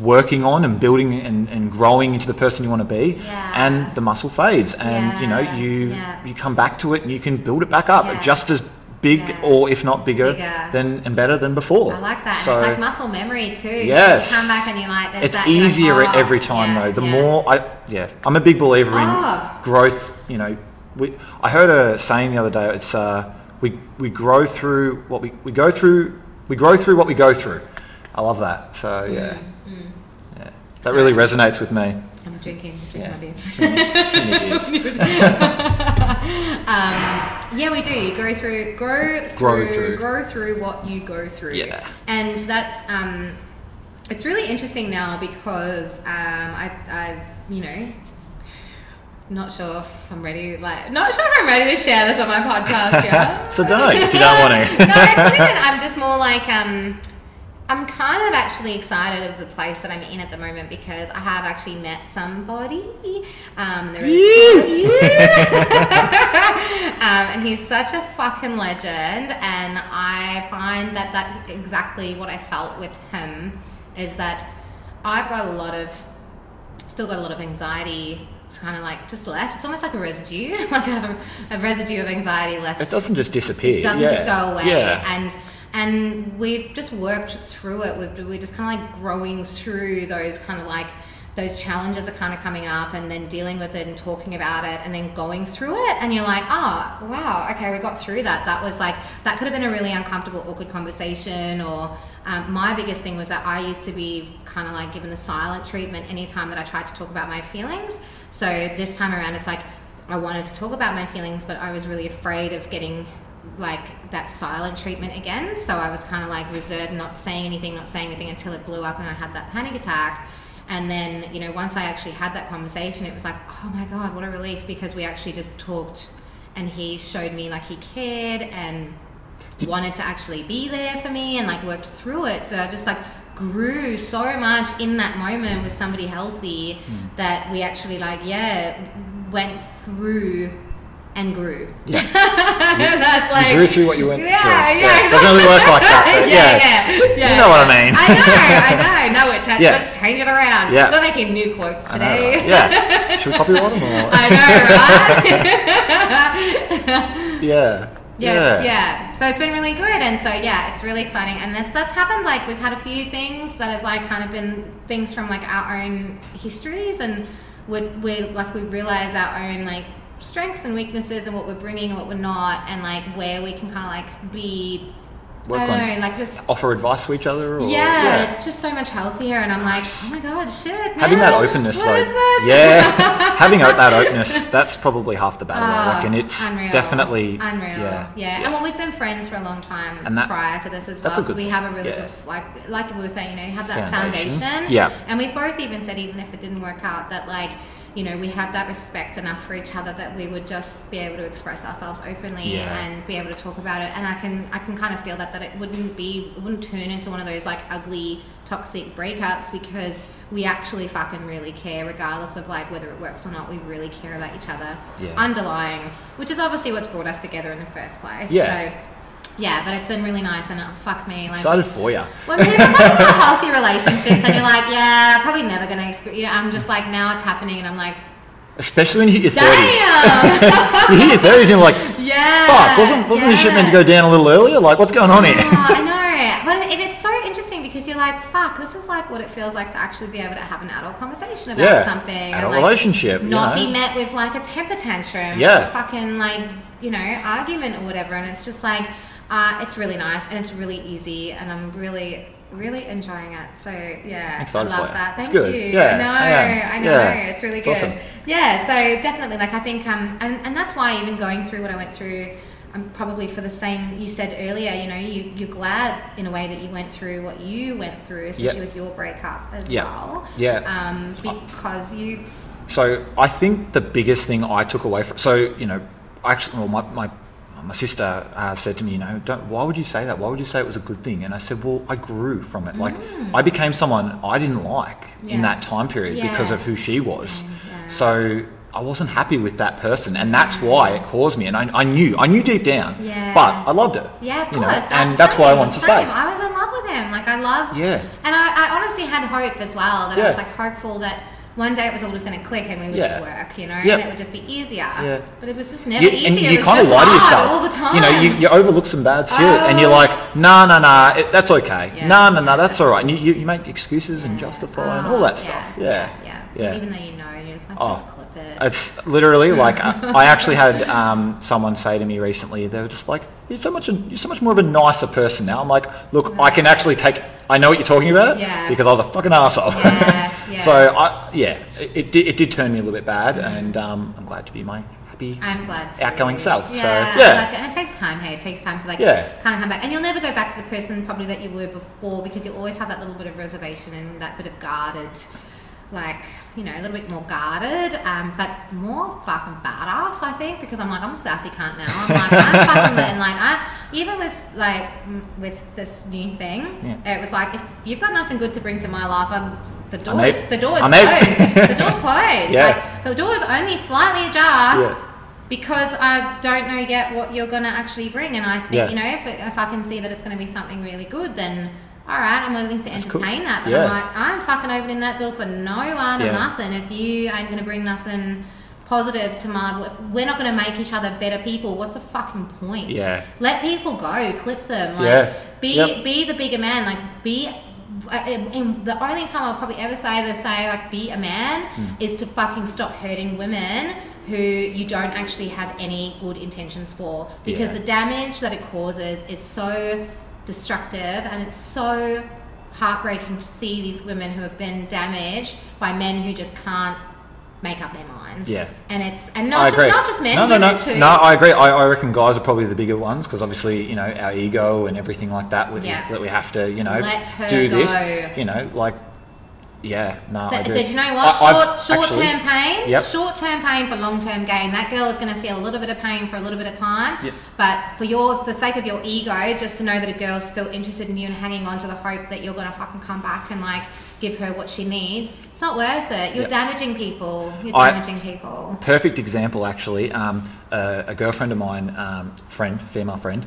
working on and building and growing into the person you want to be, and the muscle fades, and you know you come back to it and you can build it back up just as big or if not bigger than and better than before. I like that. So, and it's like muscle memory too. Yes, you come back and you're like, there's it's that, easier like, every time though. The more I'm a big believer in growth. You know, I heard a saying the other day. It's we grow through what we go through. I love that. So that really resonates with me. I'm drinking my beer. Too many beers. We do. You grow through what you go through. Yeah. And that's it's really interesting now because I you know, not sure if I'm ready to share this on my podcast. Yeah. So don't if you don't want to. No, it's not even. I'm just more like I'm kind of actually excited of the place that I'm in at the moment because I have actually met somebody. And he's such a fucking legend. And I find that that's exactly what I felt with him, is that I've got still got a lot of anxiety. It's kind of like just left. It's almost like a residue. Like I have a residue of anxiety left. It doesn't just disappear. It doesn't just go away. Yeah. And we've just worked through it. We're just kind of like growing through those kind of like, those challenges are kind of coming up and then dealing with it and talking about it and then going through it. And you're like, oh, wow, okay, we got through that. That was like, that could have been a really uncomfortable, awkward conversation. Or my biggest thing was that I used to be kind of like given the silent treatment anytime that I tried to talk about my feelings. So this time around, it's like, I wanted to talk about my feelings, but I was really afraid of getting like that silent treatment again, so I was kind of like reserved, not saying anything until it blew up and I had that panic attack. And then, you know, once I actually had that conversation, it was like, oh my god, what a relief, because we actually just talked and he showed me like he cared and wanted to actually be there for me and like worked through it. So I just like grew so much in that moment with somebody healthy that we actually like went through and grew. Yeah. That's like, you grew through what you went through. Yeah, exactly. It doesn't really work like that. You know what I mean. I know. Let's change it around. Yeah. We're making new quotes today. Right? Yeah. Should we copyright them or? I know, right? Yeah. Yes, yeah. So it's been really good, and so it's really exciting, and that's happened. Like we've had a few things that have like kind of been things from like our own histories, and we realize our own like strengths and weaknesses and what we're bringing and what we're not, and like where we can kind of like be just offer advice to each other or, it's just so much healthier. And I'm like, oh my god, shit, having that openness though. Having that openness, that's probably half the battle. And it's unreal. Definitely unreal. And well, we've been friends for a long time and prior to this as well, so we have a really good like we were saying, you know, have that foundation. And we've both even said, even if it didn't work out, that like, you know, we have that respect enough for each other that we would just be able to express ourselves openly and be able to talk about it. And I can kind of feel that it wouldn't turn into one of those like ugly toxic breakups, because we actually fucking really care, regardless of like whether it works or not. We really care about each other underlying, which is obviously what's brought us together in the first place. So but it's been really nice, and fuck me, like, excited for you. When people talk about healthy relationships, and you're like, probably never gonna experience. Yeah, I'm just like, now it's happening, and I'm like, especially when you hit your 30s. You hit your 30s, and you're like, Yeah. Fuck, wasn't this shit meant to go down a little earlier? Like, what's going on here? I know. But it's so interesting because you're like, fuck, this is like what it feels like to actually be able to have an adult conversation about something. Adult and, like, relationship. Not be met with like a temper tantrum. Yeah. Or a fucking like, you know, argument or whatever. And it's just like, it's really nice and it's really easy and I'm really... really enjoying it, so yeah, I love that. Thank you. Yeah, I know. Yeah. It's really good. Awesome. Yeah, so definitely, like I think, and that's why even going through what I went through, I'm probably for the same. You said earlier, you know, you're glad in a way that you went through what you went through, especially with your breakup as well. Yeah. Because you. So I think the biggest thing I took away from, so you know, actually, well, my sister said to me, you know, why would you say that? Why would you say it was a good thing? And I said, well, I grew from it. Like, I became someone I didn't like in that time period because of who she was. Yeah. So I wasn't happy with that person. And that's why it caused me. And I knew deep down, but I loved her. Yeah, of course. Know, and that's why I wanted to stay. I was in love with him. Like, I loved And I honestly had hope as well, that I was, like, hopeful that one day it was all just going to click and we would just work, you know, and it would just be easier. Yeah. But it was just never easy. And you kind of lie to yourself all the time. You know, you overlook some bad shit and you're like, nah, that's okay. Yeah. Nah, that's all right. And you make excuses and justify and all that stuff. Yeah. Even though you know, you're just like, just clip it. It's literally like, I actually had someone say to me recently, they were just like, you're so much more of a nicer person now. I'm like, look, I can actually I know what you're talking about because I was a fucking arsehole. Yeah. So, it did turn me a little bit bad, and I'm glad to be my happy, outgoing self. Yeah, so, and it takes time, hey. It takes time to, like, kind of come back. And you'll never go back to the person probably that you were before because you'll always have that little bit of reservation and that bit of guarded, like, you know, a little bit more guarded, but more fucking badass, I think, because I'm like, I'm a sassy cunt now. I'm like, I'm fucking lit, and like, even with this new thing, it was like, if you've got nothing good to bring to my life, the door's closed. The door's closed. Like, the door's only slightly ajar because I don't know yet what you're going to actually bring, and I think, you know, if I can see that it's going to be something really good, then... all right, I'm willing to entertain that. But I'm like, I'm fucking opening that door for no one or nothing. If you ain't going to bring nothing positive to my... if we're not going to make each other better people, what's the fucking point? Yeah. Let people go. Clip them. Like, be the bigger man. Like, be... the only time I'll probably ever say, like, be a man is to fucking stop hurting women who you don't actually have any good intentions for. Because the damage that it causes is so... destructive, and it's so heartbreaking to see these women who have been damaged by men who just can't make up their minds. Yeah, and it's not just men. No, women too. No, I agree. I reckon guys are probably the bigger ones because obviously, you know, our ego and everything like that. That we have to, you know, let her do this. Go. You know, like. Yeah, no, I do. But you know what? Short-term pain. Yep. Short-term pain for long-term gain. That girl is going to feel a little bit of pain for a little bit of time. Yep. But for the sake of your ego, just to know that a girl's still interested in you and hanging on to the hope that you're going to fucking come back and, like, give her what she needs, it's not worth it. You're damaging people. Perfect example, actually. A girlfriend of mine, female friend,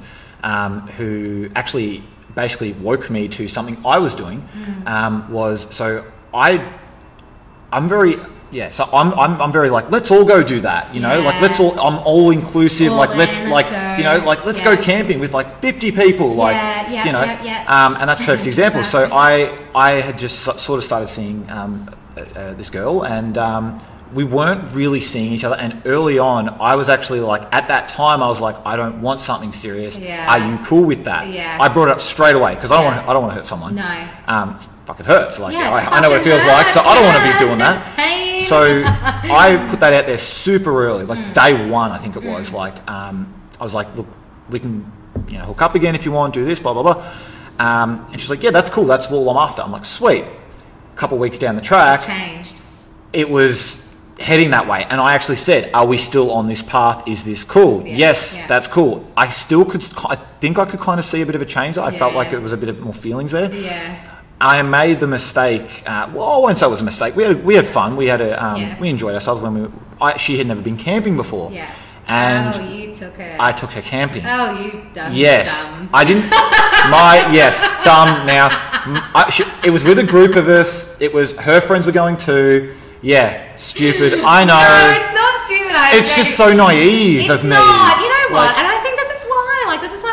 who actually... basically woke me to something I was doing. I'm very like, let's all go do that, you know, like let's all, I'm all inclusive, all like in, let's go. You know, like let's go camping with like 50 people, like you know, and that's a perfect example. So I had just sort of started seeing this girl, and we weren't really seeing each other, and early on I was actually like, at that time I was like, I don't want something serious. Are you cool with that? I brought it up straight away because I don't want to hurt someone. No. Fucking hurts. Like I know what it feels like, so I don't want to be doing that. Pain. So I put that out there super early, like day one I think it was. Like I was like, look, we can, you know, hook up again if you want, do this, blah blah blah. And she's like, yeah, that's cool, that's all I'm after. I'm like, sweet. A couple of weeks down the track, it was heading that way, and I actually said, are we still on this path? Is this cool? Yes, that's cool. I think I could kind of see a bit of a change. I felt like it was a bit of more feelings there. I made the mistake, I won't say it was a mistake, we had fun, we had a we enjoyed ourselves when she had never been camping before. And you took her. I took her camping. You dumb. Dumb. I didn't. Dumb. Now it was with a group of us, it was her friends were going too. Yeah, stupid. I know. No, it's not stupid. It's just so naive of me. It's not. You know what? And I think this is why. Like, this is why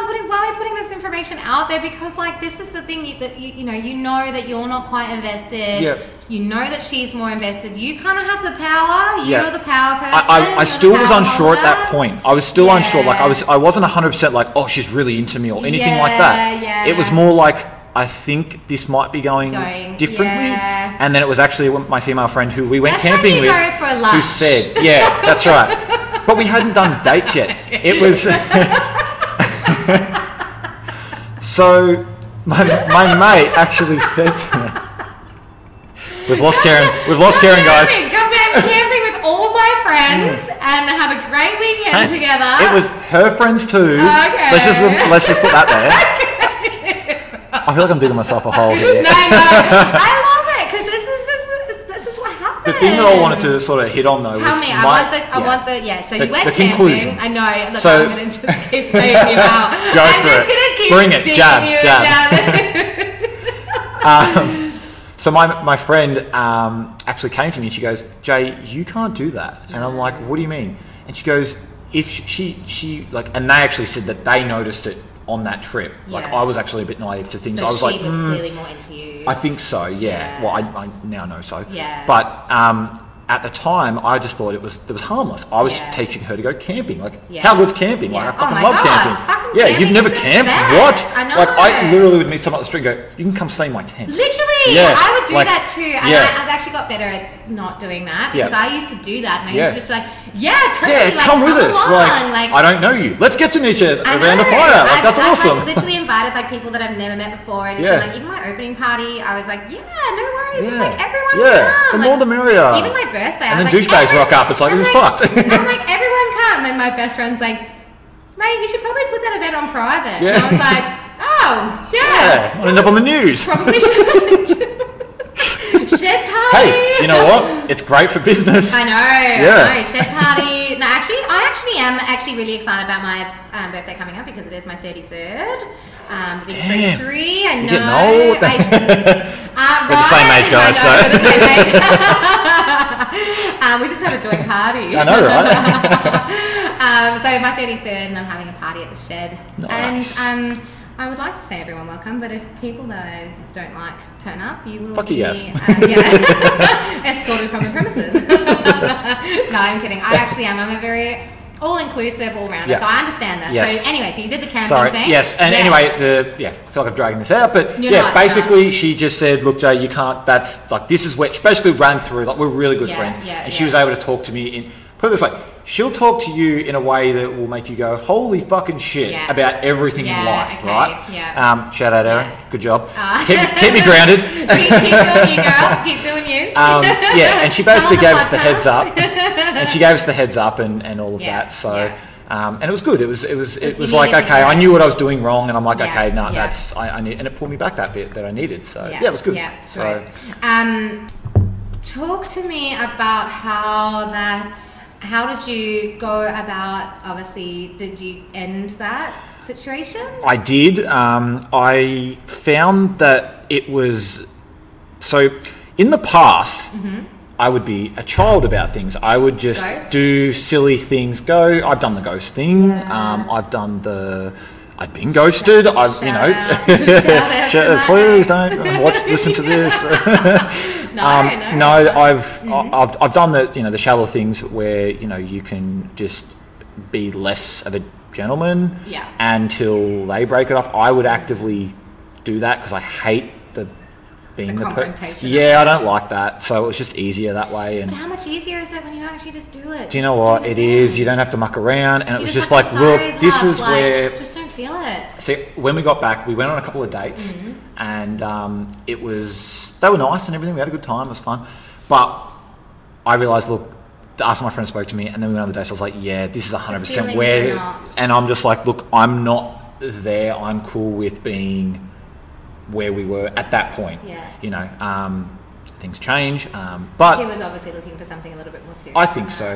we're putting this information out there, because, like, this is the thing you know that you're not quite invested. Yep. You know that she's more invested. You kind of have the power. You're the power person. I still was unsure at that point. I was still unsure. Like, I wasn't 100% like, oh, she's really into me or anything like that. Yeah. It was more like, I think this might be going differently. Yeah. And then it was actually my female friend who we went camping with who said, yeah, that's right. But we hadn't done dates yet. It was... So my mate actually said to me, We've lost Karen, guys. Come down camping with all my friends and have a great weekend together. It was her friends too. Okay. Let's just put that there. I feel like I'm digging myself a hole here. No, I love it, because this is what happened. The thing that I wanted to sort of hit on though So you went the camping. I know. Look, so I'm going to just keep playing you out. Go I'm for just it. Gonna keep bring it. Jab. So my friend actually came to me and she goes, Jay, you can't do that. And I'm like, what do you mean? And she goes, if she like, and they actually said that they noticed it on that trip. Yeah. Like, I was actually a bit naive to things. So I was like, she was clearly more into you. I think so, yeah. Well, I now know so. Yeah. But at the time, I just thought it was harmless. I was teaching her to go camping. Like, how good's camping? Yeah. Like, I fucking love camping. Yeah, you've never camped? What? I know. Like, I literally would meet someone at the street and go, you can come stay in my tent. Literally! Yeah. I would do that too. And I've actually got better at not doing that, because I used to do that and I used to just be like, totally. Yeah, like, come with us. Like, I don't know you. Let's get to meet you around a fire. Like, that's awesome. I've literally invited like people that I've never met before, and it's been, like, even my opening party, I was like, no worries. It's like everyone come. Yeah, the more the merrier. Even my birthday, I was like, and then douchebags rock up. It's like, this is fucked. I'm like, everyone come. And my best friend's like, mate, you should probably put that event on private. Yeah. And I was like, I'll end up on the news. Probably should. Shed party. Hey, you know what? It's great for business. I know. Yeah. I know. Shed party. No, actually, I am really excited about my birthday coming up, because it is my 33rd. Big 33. I know. You're getting old. We're the same age, guys. I know, we're the same age. We should just have a joint party. I know, right? So my 33rd, and I'm having a party at the shed. Nice. And I would like to say everyone welcome, but if people that I don't like turn up, you will be escorted from the premises. No, I'm kidding. I actually am. I'm a very all-inclusive, all-rounder, so I understand that. Yes. So anyway, so you did the camping thing. Yes, and anyway, I feel like I'm dragging this out, but basically she just said, look, Jay, you can't, that's, like, this is where, she basically ran through, like, we're really good friends, and she was able to talk to me in, put it this way, she'll talk to you in a way that will make you go, holy fucking shit, about everything in life, right? Yeah. Shout out, Erica. Good job. Keep me grounded. keep doing you, girl. Keep doing you. And she basically gave us the heads up. And she gave us the heads up and all of that. So, and it was good. It was like, okay, I knew what I was doing wrong, and I'm like, okay, no, that's, I need, and it pulled me back that bit that I needed. So, it was good. Yeah, so, talk to me about how did you go about, obviously, did you end that situation? I did. I found that it was... So, in the past, I would be a child about things. I would just do silly things. I've done the ghost thing. Yeah. I've been ghosted. Please don't listen to this. I've done the, you know, the shallow things where, you know, you can just be less of a gentleman until they break it off. I would actively do that because I hate the confrontation. I don't like that, so it was just easier that way. And but how much easier is it when you actually just do it? Do you know what it is? You don't have to muck around, and it was just like, look, this is where. Just don't feel it. See, when we got back, we went on a couple of dates, and they were nice and everything. We had a good time. It was fun, but I realised, look, after my friend spoke to me, and then we went on the dates, so I was like, yeah, this is 100% where. And I'm just like, look, I'm not there. I'm cool with being where we were at that point. You know, things change, but she was obviously looking for something a little bit more serious. I think so.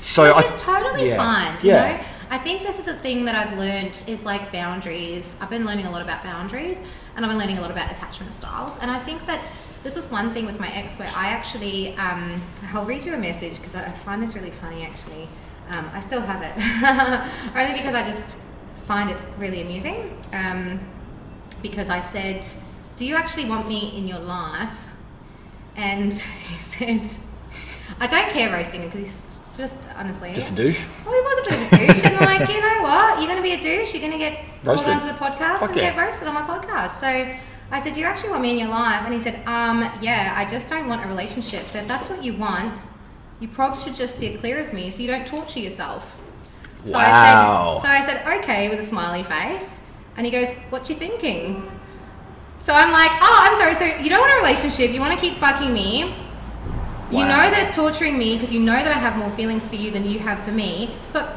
So which is totally fine. You know, I think this is a thing that I've learned is like boundaries. I've been learning a lot about boundaries, and I've been learning a lot about attachment styles, and I think that This was one thing with my ex where I actually, I'll read you a message because I find this really funny actually. I still have it, only because I just find it really amusing. Because I said, do you actually want me in your life? And he said, I don't care roasting him because he's just, honestly. Just a douche? Well, he was a bit of a douche. And like, you know what? You're going to be a douche. You're going to get roasted. Called onto the podcast Fuck and yeah. get roasted on my podcast. So I said, do you actually want me in your life? And he said, yeah, I just don't want a relationship. So if that's what you want, you probably should just steer clear of me so you don't torture yourself. So wow. I said, okay, with a smiley face. And he goes, what you thinking? So I'm like, oh, I'm sorry. So you don't want a relationship. You want to keep fucking me. Wow. You know that it's torturing me because you know that I have more feelings for you than you have for me. But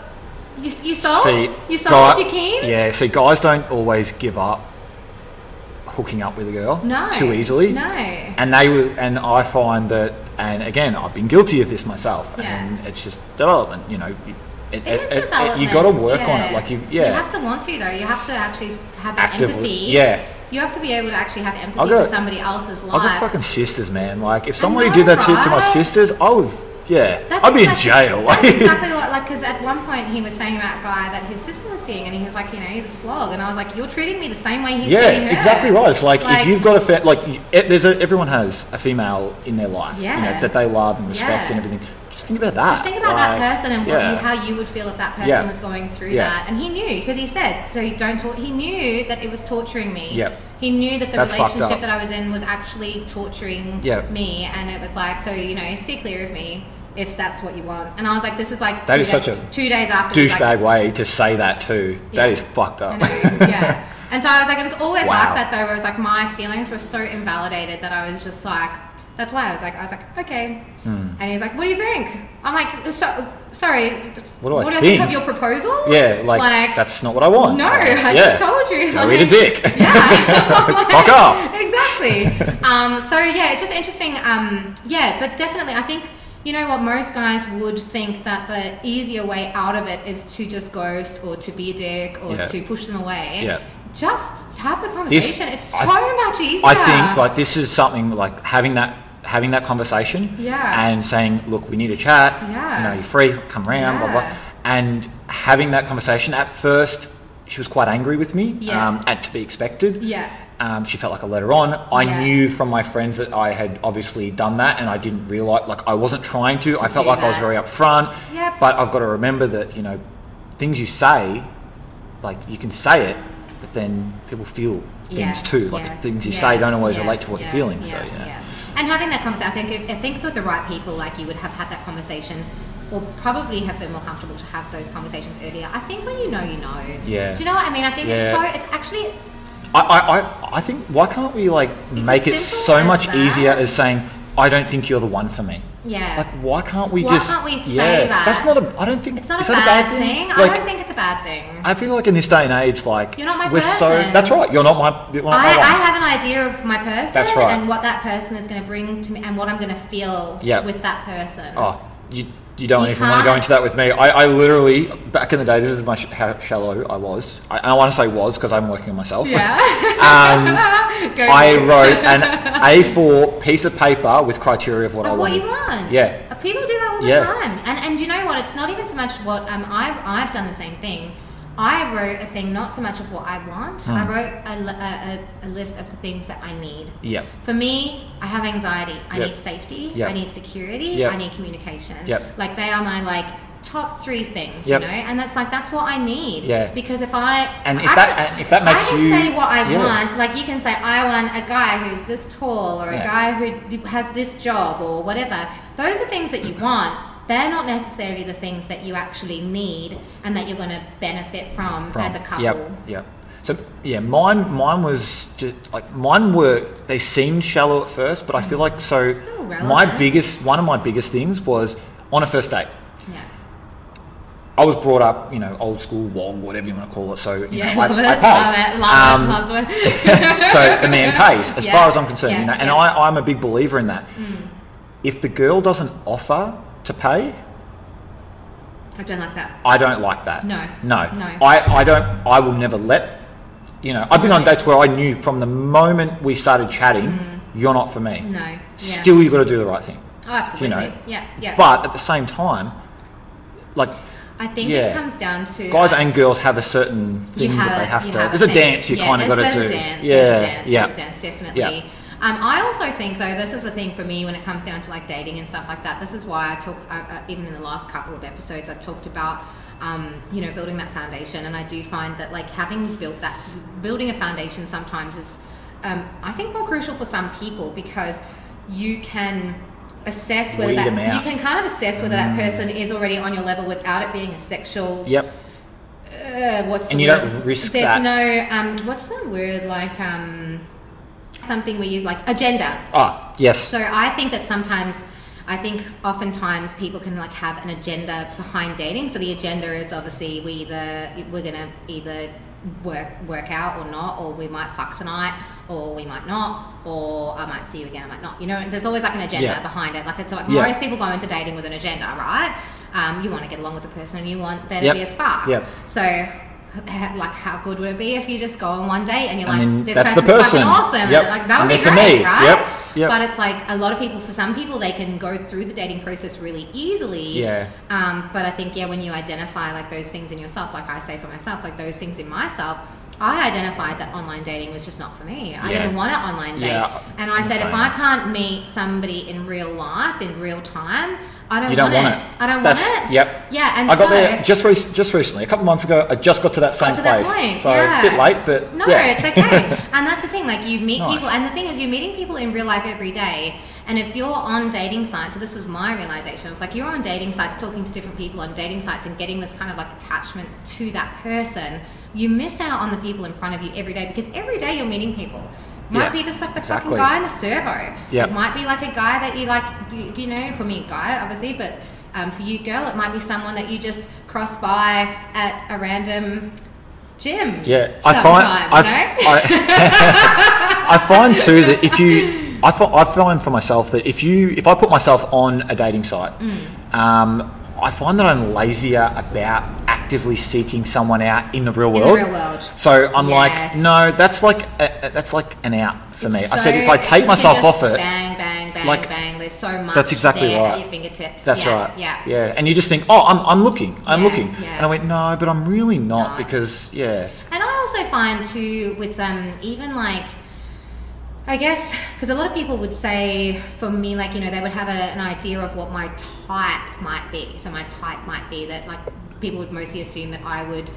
you sold? See, you sold what you can? Yeah, see, guys don't always give up hooking up with a girl too easily. No. And I find that, and again, I've been guilty of this myself. Yeah. And it's just development, you know. You got to work on it. Like you have to want to though. You have to actually have empathy. Yeah. You have to be able to actually have empathy for somebody else's life. I've got fucking sisters, man. Like if somebody did that shit to my sisters, I would. Yeah, I'd be in jail. That's exactly what. Like because at one point he was saying about a guy that his sister was seeing, and he was like, you know, he's a flog, and I was like, you're treating me the same way he's treating her. Yeah, exactly right. It's like if you've got everyone has a female in their life, you know, that they love and respect and everything. Just think about that. Just think about that person and how you would feel if that person was going through that. And he knew because he said, so you don't talk. He knew that it was torturing me. Yep. He knew that the relationship that I was in was actually torturing me. And it was like, so, you know, stay clear of me if that's what you want. And I was like, this is like that is such a 2 days after douchebag way to say that too. Yeah. That is fucked up. Yeah. And so I was like, it was always like that though. Where it was like my feelings were so invalidated that I was just like, that's why I was like, okay. And he's like, what do you think? I'm like, sorry. What do I think of your proposal? Yeah, like that's not what I want. No, I just told you. Go eat a dick. Yeah. Like, fuck off. Exactly. So yeah, it's just interesting. Yeah, but definitely, I think you know what most guys would think that the easier way out of it is to just ghost or to be a dick or to push them away. Yeah. Just have the conversation. It's so much easier. I think like this is something like having that conversation and saying, look, we need a chat. Yeah. You know, you're free, come around, blah, blah. And having that conversation, at first, she was quite angry with me, and to be expected. Yeah. She felt like I let her on. I knew from my friends that I had obviously done that and I didn't realise, like I wasn't trying to. I felt like I was very upfront. Yep. But I've got to remember that, you know, things you say, like you can say it, but then people feel things too. Like things you say don't always relate to what you're feeling. Yeah. So, yeah. And having that conversation, I think with the right people, like you would have had that conversation or probably have been more comfortable to have those conversations earlier. I think when you know. Yeah. Do you know what I mean? I think it's actually... I think, why can't we make it so much easier as saying, I don't think you're the one for me. Yeah. Like, why can't we say that? That's not I don't think... It's not a bad thing. Like, I don't think it's a bad thing. I feel like in this day and age, like... You're not my person. That's right. You're not my I have an idea of my person. That's right. And what that person is going to bring to me and what I'm going to feel with that person. Oh, you don't even want to go into that with me. I literally, back in the day, this is how shallow I was. And I want to say was because I'm working on myself. Yeah. I wrote an A4 piece of paper with criteria of what I wanted. What you want. Yeah. People do that all the time. And you know what? It's not even so much what I've done the same thing. I wrote a thing, not so much of what I want. I wrote a list of the things that I need. Yeah. For me, I have anxiety. I need safety. Yep. I need security. Yep. I need communication. Yep. Like they are my top three things, you know, and that's what I need. Yeah. Because if that makes you say what I want, like you can say I want a guy who's this tall or a guy who has this job or whatever. Those are things that you want. They're not necessarily the things that you actually need and that you're going to benefit from as a couple. Yep. So yeah, mine was just mine were, they seemed shallow at first, but I feel like so. One of my biggest things was on a first date. Yeah. I was brought up, you know, old school, wog, whatever you want to call it. So you know, I paid. So the man pays, as far as I'm concerned, you know, and I'm a big believer in that. Mm. If the girl doesn't offer to pay, I don't like that. No. I will never let, you know, I've been on dates where I knew from the moment we started chatting you're not for me. No. Yeah. Still, you've got to do the right thing. Oh, absolutely. You know? Yeah, yeah. But at the same time, like... I think it comes down to... Guys and girls have a certain thing that they have to... There's a dance you kind of got to do. There's a dance, definitely. Yeah. I also think, though, this is the thing for me when it comes down to, like, dating and stuff like that. This is why I talk, even in the last couple of episodes, I've talked about, you know, building that foundation. And I do find that, like, having built that... Building a foundation sometimes is, I think, more crucial for some people because you can... assess whether that, you can kind of assess whether that person is already on your level without it being a sexual what's the and you word? Don't risk there's that no what's the word like something where you like agenda so I think that sometimes oftentimes people can like have an agenda behind dating. So the agenda is obviously we're gonna either work out or not, or we might fuck tonight or we might not, or I might see you again, I might not. You know, there's always like an agenda behind it. Like it's like most people go into dating with an agenda, right? You want to get along with the person and you want there to be a spark. Yep. So like how good would it be if you just go on one date and you're like, this person's fucking awesome. Yep. And like that would be great, right? Yep. Yep. But it's like a lot of people, for some people, they can go through the dating process really easily. Yeah. But I think, when you identify like those things in yourself, like I say for myself, like those things in myself, I identified that online dating was just not for me. I didn't want an online date. Yeah, and I said, if I can't meet somebody in real life, in real time, I don't want it. I don't want it. Yep. Yeah. And I got there just recently, a couple of months ago. I just got to that same place. That so a bit late, but it's okay. And that's the thing. Like you meet people, and the thing is, you're meeting people in real life every day. And if you're on dating sites, so this was my realization. It's like you're on dating sites, talking to different people on dating sites, and getting this kind of like attachment to that person. You miss out on the people in front of you every day because every day you're meeting people. Might be just like the fucking guy in the servo. Yep. It might be like a guy that you like, you know, for me, guy, obviously, but for you, girl, it might be someone that you just cross by at a random gym. Yeah, I find for myself that if I put myself on a dating site, I find that I'm lazier about actively seeking someone out in the real world. So I'm like, no, that's like an out for me. I said if I take myself off it, bang, there's so much. That's exactly there at your fingertips. That's right. Yeah. And you just think, oh, I'm looking. I'm looking. Yeah. And I went, no, but I'm really not because And I also find too with even like. I guess, because a lot of people would say, for me, like, you know, they would have an idea of what my type might be. So my type might be that, like, people would mostly assume that I would,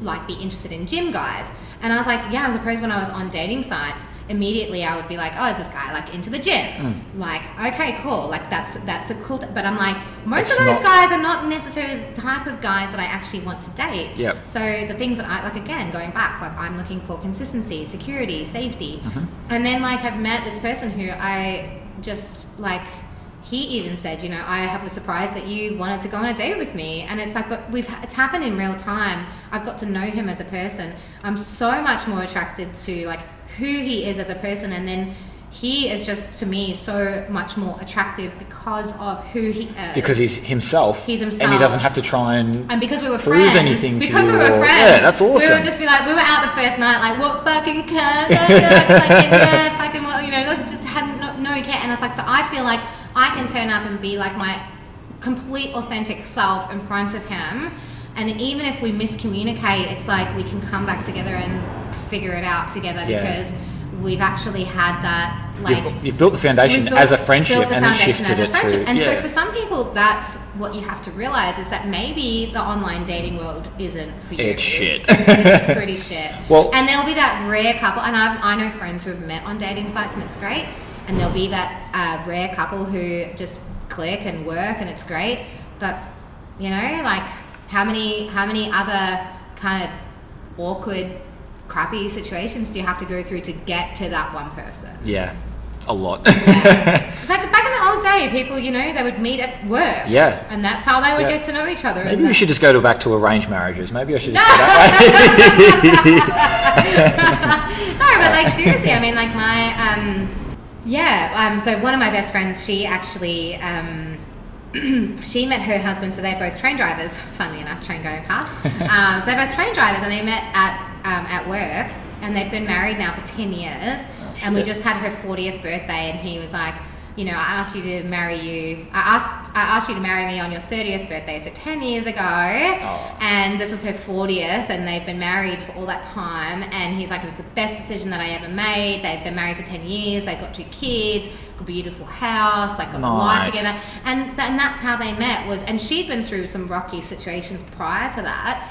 like, be interested in gym guys. And I was like, I was surprised when I was on dating sites, immediately I would be like, oh, is this guy, like, into the gym? Like, okay, cool. Like, that's a cool... But I'm like, most of those guys are not necessarily the type of guys that I actually want to date. Yep. So the things that I... Like, again, going back, like, I'm looking for consistency, security, safety. And then, like, I've met this person who I just, like... He even said, you know, I was surprised that you wanted to go on a date with me. And it's like, but it's happened in real time. I've got to know him as a person. I'm so much more attracted to, like... who he is as a person, and then he is just to me so much more attractive because of who he is. Because he's himself, and he doesn't have to try and because we were prove friends, anything because to you. Because we were friends, that's awesome. We would just be like, we were out the first night, like what fucking cunt, fucking what, you know, just had no care. And it's like, so I feel like I can turn up and be like my complete authentic self in front of him, and even if we miscommunicate, it's like we can come back together and figure it out together because we've actually had that, like you've built the foundation as a friendship and shifted it to so for some people that's what you have to realize is that maybe the online dating world isn't for you. It's shit. It's pretty shit. Well, and there'll be that rare couple, and I know friends who have met on dating sites and it's great, and there'll be that rare couple who just click and work and it's great, but you know, like how many other kind of awkward crappy situations do you have to go through to get to that one person? A lot. It's like back in the old day, people, you know, they would meet at work and that's how they would get to know each other. Maybe we should just go back to arranged marriages. Maybe I should just go that way. No, but like seriously, I mean, like my so one of my best friends, she actually she met her husband, so they're both train drivers, funnily enough, train going past. So they're both train drivers, and they met at work, and they've been married now for 10 years. And we just had her 40th birthday, and he was like, you know, I asked you to marry me on your 30th birthday, so 10 years ago, and this was her 40th, and they've been married for all that time, and he's like, it was the best decision that I ever made. They've been married for 10 years, they've got 2 kids, a beautiful house, like got a life together, and that's how they met. Was, and she'd been through some rocky situations prior to that,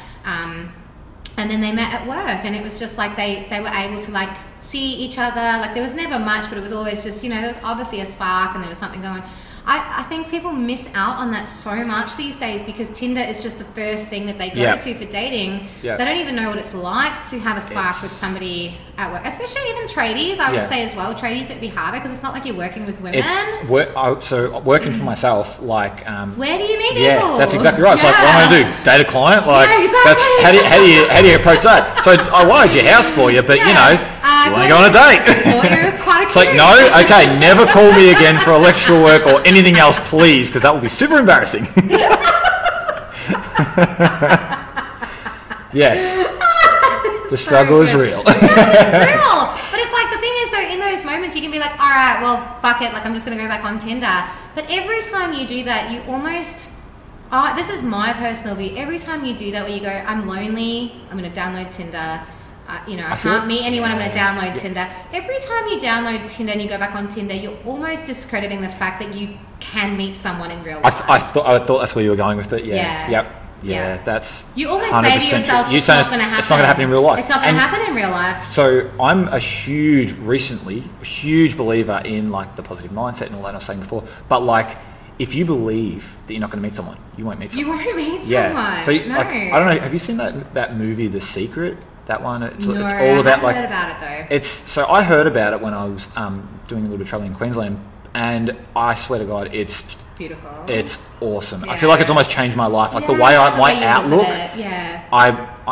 and then they met at work, and it was just like they were able to like see each other. Like there was never much, but it was always just, you know, there was obviously a spark and there was something going. I think people miss out on that so much these days because Tinder is just the first thing that they go to for dating. They don't even know what it's like to have a spark with somebody at work, especially even tradies. I would say as well, tradies, it'd be harder because it's not like you're working with women. So working for myself, like where do you meet people? Yeah, that's exactly right. It's like, what am I gonna do? Date a client? Like that's how do you approach that? So I wired your house for you, but you know. You want to go on a date? It's like, no, okay, never call me again for electrical work or anything else, please, because that will be super embarrassing. The struggle is real. The struggle is real. But it's like, the thing is, though, in those moments, you can be like, all right, well, fuck it, like, I'm just going to go back on Tinder. But every time you do that, you almost... this is my personal view. Every time you do that where you go, I'm lonely, I'm going to download Tinder... I can't meet anyone, I'm going to download Tinder. Every time you download Tinder and you go back on Tinder, you're almost discrediting the fact that you can meet someone in real life. I thought that's where you were going with it. That's you always say to yourself, it's not going to happen. It's not going to happen in real life. It's not going to happen in real life. So I'm a huge believer in like the positive mindset and all that I was saying before, but like, if you believe that you're not going to meet someone, you won't meet someone. You won't meet someone. Yeah. So like, I don't know, have you seen that movie, The Secret? That one, it's all about like. I heard about it though. I heard about it when I was doing a little bit of traveling in Queensland, and I swear to God, it's beautiful. It's awesome. Yeah. I feel like it's almost changed my life, like the way my outlook. I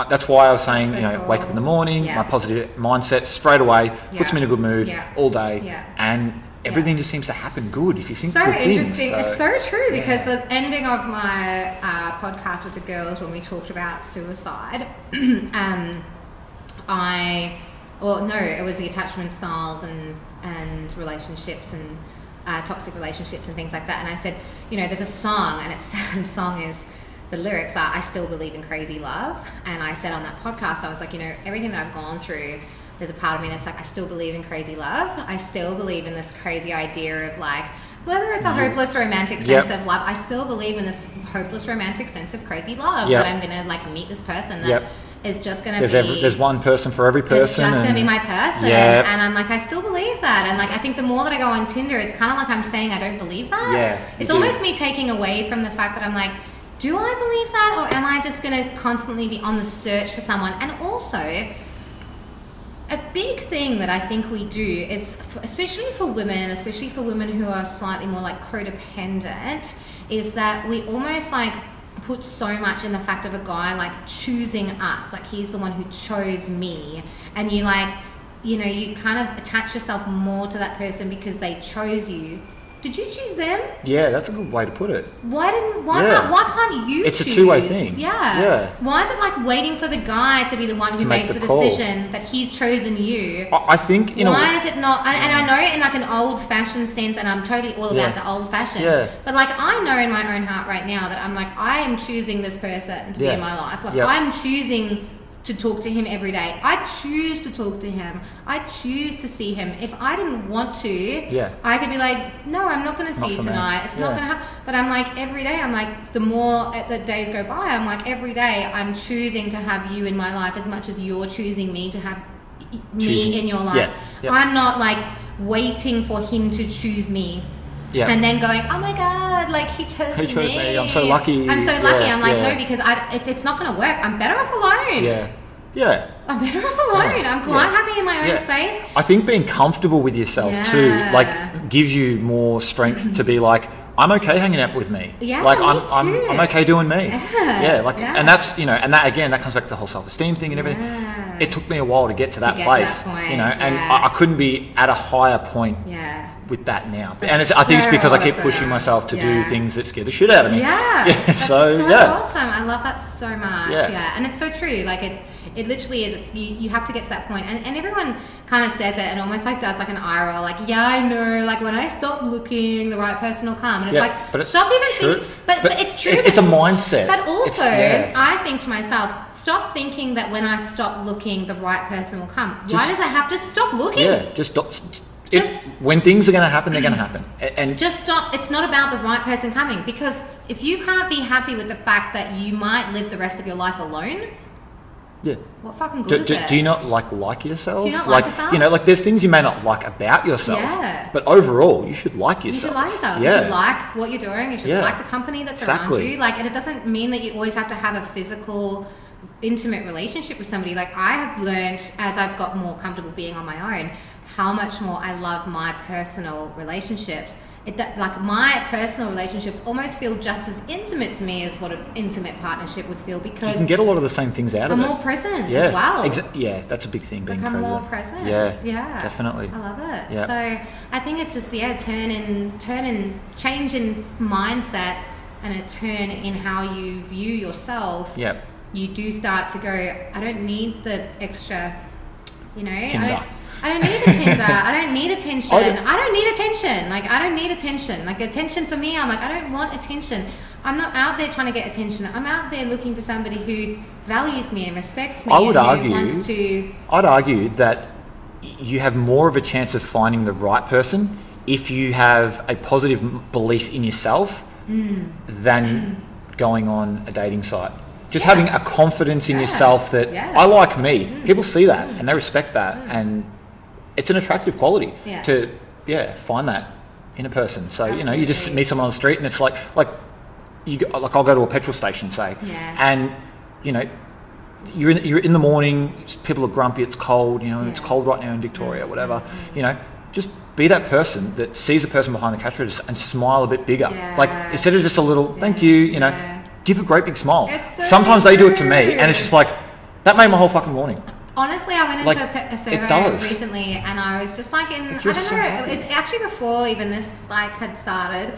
that's why I was saying, cool. Wake up in the morning, my positive mindset straight away puts me in a good mood all day, and everything just seems to happen good if you think. So interesting. It's so true because the ending of my podcast with the girls when we talked about suicide. It was the attachment styles and relationships and toxic relationships and things like that. And I said, you know, there's a song, and the song is, the lyrics are, I still believe in crazy love. And I said on that podcast, I was like, you know, everything that I've gone through, there's a part of me that's like, I still believe in crazy love. I still believe in this crazy idea of like, whether it's a hopeless romantic sense of love, I still believe in this hopeless romantic sense of crazy love that I'm going to like meet this person that... is just going to be... there's one person for every person. It's just going to be my person. Yeah. And I'm like, I still believe that. And like, I think the more that I go on Tinder, it's kind of like I'm saying I don't believe that. Yeah, it's almost me taking away from the fact that I'm like, do I believe that? Or am I just going to constantly be on the search for someone? And also, a big thing that I think we do is, especially for women, and especially for women who are slightly more like codependent, is that we almost like... put so much in the fact of a guy like choosing us, like he's the one who chose me, and you like, you know, you kind of attach yourself more to that person because they chose you. Did you choose them? Yeah, that's a good way to put it. Why can't you choose? It's a two-way thing. Yeah. Why is it like waiting for the guy to be the one who makes the decision that he's chosen you? I think, you know... Why is it not... And I know in like an old-fashioned sense, and I'm totally all about the old-fashioned, but like I know in my own heart right now that I'm like, I am choosing this person to be in my life. Like I'm choosing... to talk to him every day. I choose to talk to him. I choose to see him. If I didn't want to, I could be like, no, I'm not going to see you tonight. It's not going to happen. But I'm like, every day, I'm like, the more the days go by, I'm like, every day I'm choosing to have you in my life as much as you're choosing me to have me in your life. I'm not like waiting for him to choose me. And then going, oh my God, like he chose me. I'm so lucky. I'm like, no, because if it's not going to work, I'm better off alone. I'm better off alone. I'm quite happy in my own space. I think being comfortable with yourself too, like gives you more strength to be like, I'm okay hanging out with me. Like I'm okay doing me. And that's, you know, and that again, that comes back to the whole self-esteem thing and everything. It took me a while to get to that place, to that point, you know, and I couldn't be at a higher point with that now. That's I think it's because I keep pushing myself to do things that scare the shit out of me. That's so awesome. I love that so much. And it's so true. Like it's, It literally is. It's you have to get to that point. And everyone kind of says it and almost like does like an eye roll, like, yeah, I know, like when I stop looking, the right person will come. And it's like, but it's stop even thinking. But it's true. It's a mindset. But also, I think to myself, stop thinking that when I stop looking, the right person will come. Why does I have to stop looking? Yeah, just stop. When things are going to happen, they're going to happen. And just stop. It's not about the right person coming, because if you can't be happy with the fact that you might live the rest of your life alone, yeah, what fucking good is it? Do you not like yourself? Do you not like yourself? You know, like there's things you may not like about yourself. Yeah. But overall, you should like yourself. You should like yourself. Yeah. You should like what you're doing. You should like the company that's around you. Like, and it doesn't mean that you always have to have a physical, intimate relationship with somebody. Like I have learned as I've got more comfortable being on my own, how much more I love my personal relationships. Like my personal relationships almost feel just as intimate to me as what an intimate partnership would feel, because you can get a lot of the same things out of it. I'm more present as well. Yeah, that's a big thing, being present. I'm more present. Yeah, definitely. I love it. Yeah. So I think it's just, turn in, change in mindset and a turn in how you view yourself. Yeah. You do start to go, I don't need the extra, Tinder. I don't need a Tinder. I don't need attention. I don't need attention. Like, I don't need attention. Like, attention for me, I'm like, I don't want attention. I'm not out there trying to get attention. I'm out there looking for somebody who values me and respects me. I'd argue that you have more of a chance of finding the right person if you have a positive belief in yourself than going on a dating site. Just having a confidence in yourself that I like me. People see that and they respect that and it's an attractive quality to find that in a person. So absolutely. You just meet someone on the street and it's like I'll go to a petrol station, say, and you're in the morning. People are grumpy. It's cold. It's cold right now in Victoria, whatever. Just be that person that sees the person behind the cash register and smile a bit bigger. Yeah. Like instead of just a little thank you, give a great big smile. Sometimes they do it to me, and it's just like that made my whole fucking morning. Honestly, I went into a survey recently and I was just like it was actually before even this had started,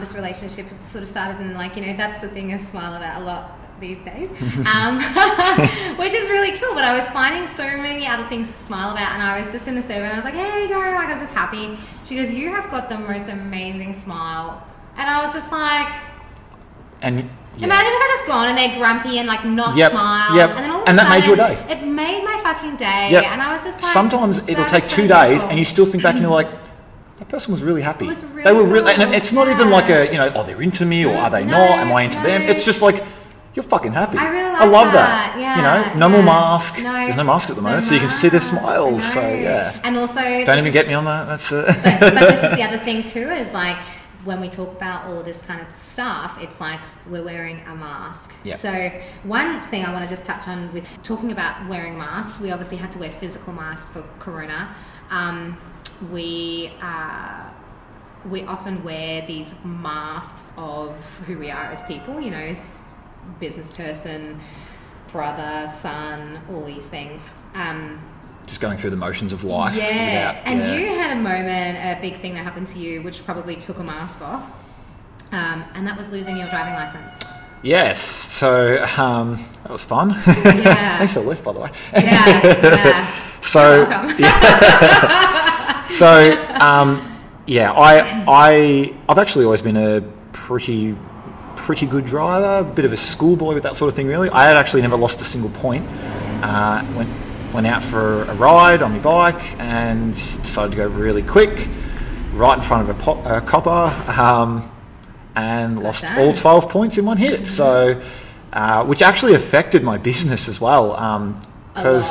this relationship had sort of started, and that's the thing I smile about a lot these days, which is really cool, but I was finding so many other things to smile about, and I was just in the survey and I was like, hey girl, I was just happy. She goes, you have got the most amazing smile, and I was just like, and imagine if I just gone and they're grumpy and not smile, and then all of a sudden that made your day. It made my fucking day, and I was just like, sometimes it'll take 2 days, and you still think back and you're like, that person was really happy. They were really, and it's not even like a they're into me or are they not? Am I into them? It's just like, you're fucking happy. I really like I love that. Yeah, no more mask. No, there's no mask at the moment, so you can see their smiles. No. So and also don't even get me on that. That's it. But this is the other thing too, is like, when we talk about all of this kind of stuff, it's like we're wearing a mask. Yep. So one thing I want to just touch on with talking about wearing masks, we obviously had to wear physical masks for corona. We often wear these masks of who we are as people, business person, brother, son, all these things. Just going through the motions of life. Yeah, you had a moment, a big thing that happened to you, which probably took a mask off, and that was losing your driving license. Yes, so that was fun. Yeah. Thanks for the lift, by the way. Yeah. So, you're welcome. I've actually always been a pretty good driver, a bit of a schoolboy with that sort of thing, really. I had actually never lost a single point. Went out for a ride on my bike and decided to go really quick, right in front of a copper, and lost all 12 points in one hit. So, which actually affected my business as well. Because,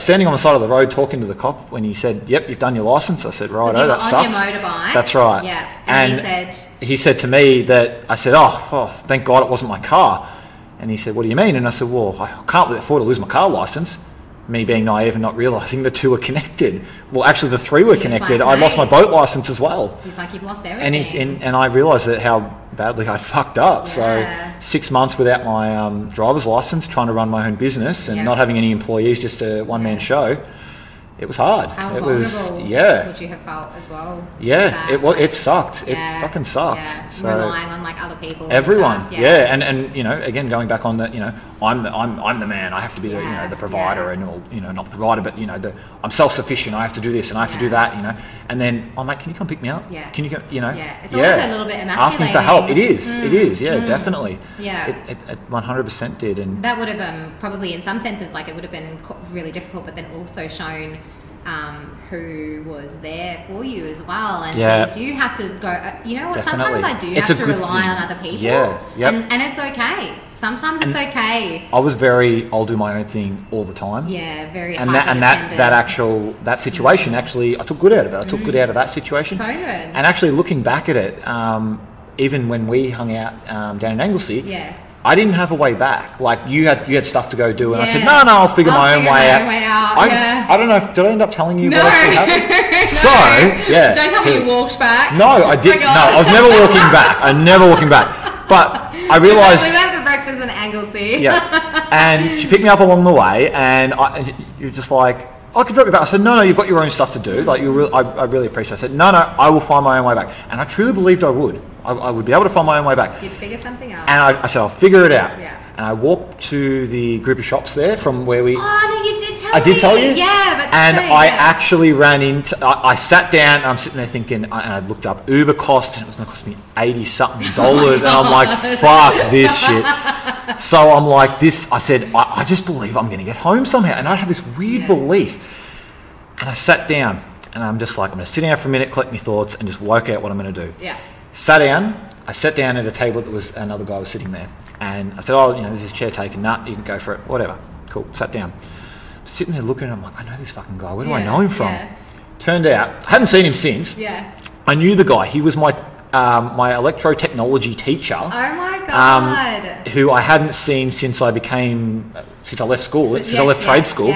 standing on the side of the road talking to the cop when he said, yep, you've done your license. I said, righto, that sucks. On your motorbike. That's right. Yeah. And he said to me that, I said, oh, thank God it wasn't my car. And he said, what do you mean? And I said, well, I can't afford to lose my car license. Me being naive and not realising the two were connected. Well, actually, the three were connected. I lost my boat licence as well. He's like, you've lost everything. And I realised that how badly I fucked up. Yeah. So 6 months without my driver's licence, trying to run my own business and not having any employees, just a one-man show. It was hard. How it vulnerable was, would you have felt as well? Yeah, it sucked. Yeah. It fucking sucked. Yeah. So, relying on other people. Everyone. And again, going back on that, I'm the man. I have to be the, the provider and all, not the provider, but I'm self-sufficient. I have to do this and I have to do that, And then I'm like, can you come pick me up? Yeah. Can you go? It's always a little bit emasculating. Asking for help. It is. Yeah, definitely. Yeah. It 100% did, and that would have probably in some senses it would have been really difficult, but then also shown who was there for you as well, and so you do have to go. Sometimes I do have to rely on other people. And it's okay. Sometimes it's okay. I was I'll do my own thing all the time. Yeah, very. And that situation actually, I took good out of it. I took good out of that situation. So good. And actually, looking back at it, even when we hung out down in Anglesey, I didn't have a way back. Like you had stuff to go do, and I said, no, I'll figure my own way out. I don't know. Did I end up telling you what I still have? No. So don't tell me you walked back. No, I didn't. I was never walking back. But I realised. Breakfast in Anglesey. And she picked me up along the way, and you're just like, I can drop you back. I said, no, you've got your own stuff to do. Like I really appreciate it. I said, no, I will find my own way back, and I truly believed I would. I would be able to find my own way back. You'd figure something out. And I said, I'll figure it out. Yeah. And I walked to the group of shops there from where we. Oh no, you did tell me. I did tell you. Yeah, but. And actually ran into. I sat down and I'm sitting there thinking, and I looked up Uber costs, and it was going to cost me $80 something, and I'm like, fuck this shit. So I'm like this. I said, I just believe I'm going to get home somehow, and I had this weird belief. And I sat down, and I'm just like, I'm going to sit down for a minute, collect my thoughts, and just work out what I'm going to do. Yeah. I sat down at a table that was another guy was sitting there, and I said, there's this chair taken, you can go for it, whatever, cool. Sat down, sitting there looking, and I'm like, I know this fucking guy, where do I know him from? Turned out I hadn't seen him since. I knew the guy. He was my my electrotechnology teacher. Oh my god. Who I hadn't seen since I left school, trade school.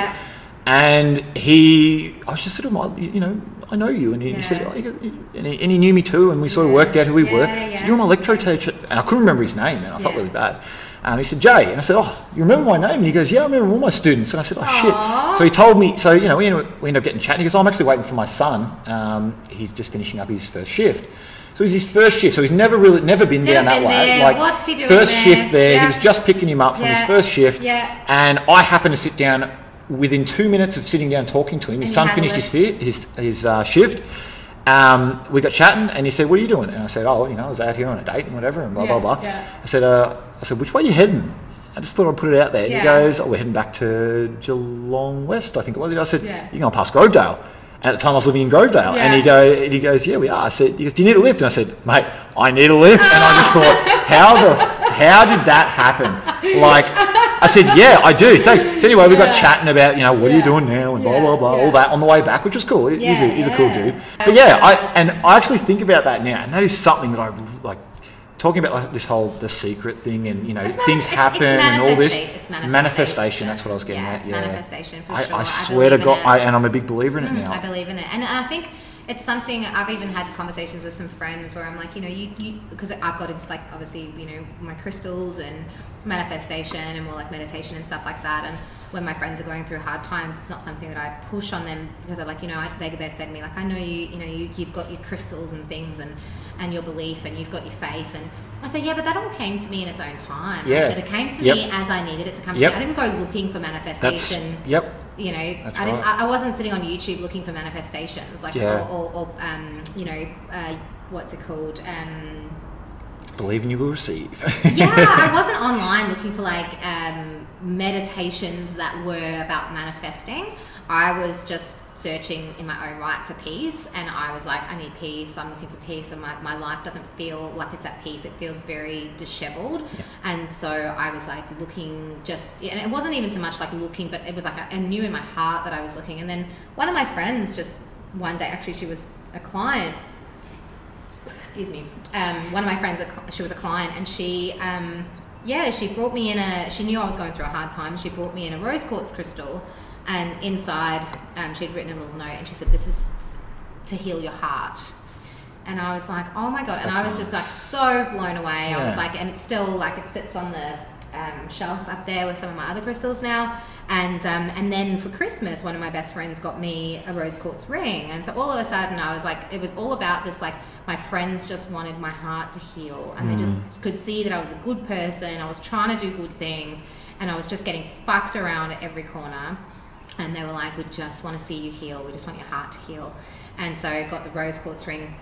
And I was just sort of, I know you, and he said, and he knew me too, and we sort of worked out who we were. He said, you're an electro teacher, and I couldn't remember his name, and I felt really bad. He said, Jay, and I said, oh, you remember my name? And he goes, yeah, I remember all my students. And I said, oh, shit. So he told me, so, we ended up getting chatting. He goes, I'm actually waiting for my son. He's just finishing up his first shift. So it was his first shift, so he's never been down that way. Like, what's he doing first there? Shift there, he was just picking him up from his first shift, and I happened to sit down. Within 2 minutes of sitting down talking to him, his son finished his shift. We got chatting, and he said, "What are you doing?" And I said, "Oh, I was out here on a date and whatever, and blah blah blah." Yeah. I said, "Which way are you heading?" I just thought I'd put it out there. And he goes, "Oh, we're heading back to Geelong West, I think it was." I said, "You're going past Grovedale." At the time, I was living in Grovedale, and he goes, "Yeah, we are." I said, "Do you need a lift?" And I said, "Mate, I need a lift." And I just thought, how did that happen? Like. I said, yeah, I do, thanks. So anyway, we got chatting about, what are you doing now, and blah, blah, blah, all that on the way back, which was cool. He's a cool dude. But I actually think about that now, and that is something that I, like, talking about this whole, the secret thing, and, things happen and all this. It's manifestation. That's what I was getting at. Yeah, it's manifestation, for sure. I swear to God, and I'm a big believer in it now. I believe in it. And I think it's something, I've even had conversations with some friends where I'm like, because I've got into, like, obviously, my crystals and manifestation and more like meditation and stuff like that, and when my friends are going through hard times, it's not something that I push on them, because I they said to me, like, I know you've got your crystals and things and your belief, and you've got your faith, and I said, yeah, but that all came to me in its own time. I said it came to me as I needed it to come to me. I didn't go looking for manifestation. I wasn't sitting on YouTube looking for manifestations, like what's it called, believe and you will receive. I wasn't online looking for meditations that were about manifesting. I was just searching in my own right for peace, and I was like, I need peace, I'm looking for peace, and my life doesn't feel like it's at peace, it feels very disheveled, and so I was like looking, just, and it wasn't even so much like looking, but it was like I knew in my heart that I was looking. And then one of my friends, just one day, actually she was a client, one of my friends, she was a client, and she brought me in she knew I was going through a hard time, she brought me in a rose quartz crystal, and inside she'd written a little note, and she said, this is to heal your heart. And I was like, oh my god. And I was just like so blown away. I was like, and it's still like, it sits on the shelf up there with some of my other crystals now. And then for Christmas, one of my best friends got me a rose quartz ring, and so all of a sudden I was like, it was all about this, like, my friends just wanted my heart to heal, and they just could see that I was a good person, I was trying to do good things, and I was just getting fucked around at every corner, and they were like, we just want to see you heal, we just want your heart to heal. And so I got the rose quartz ring,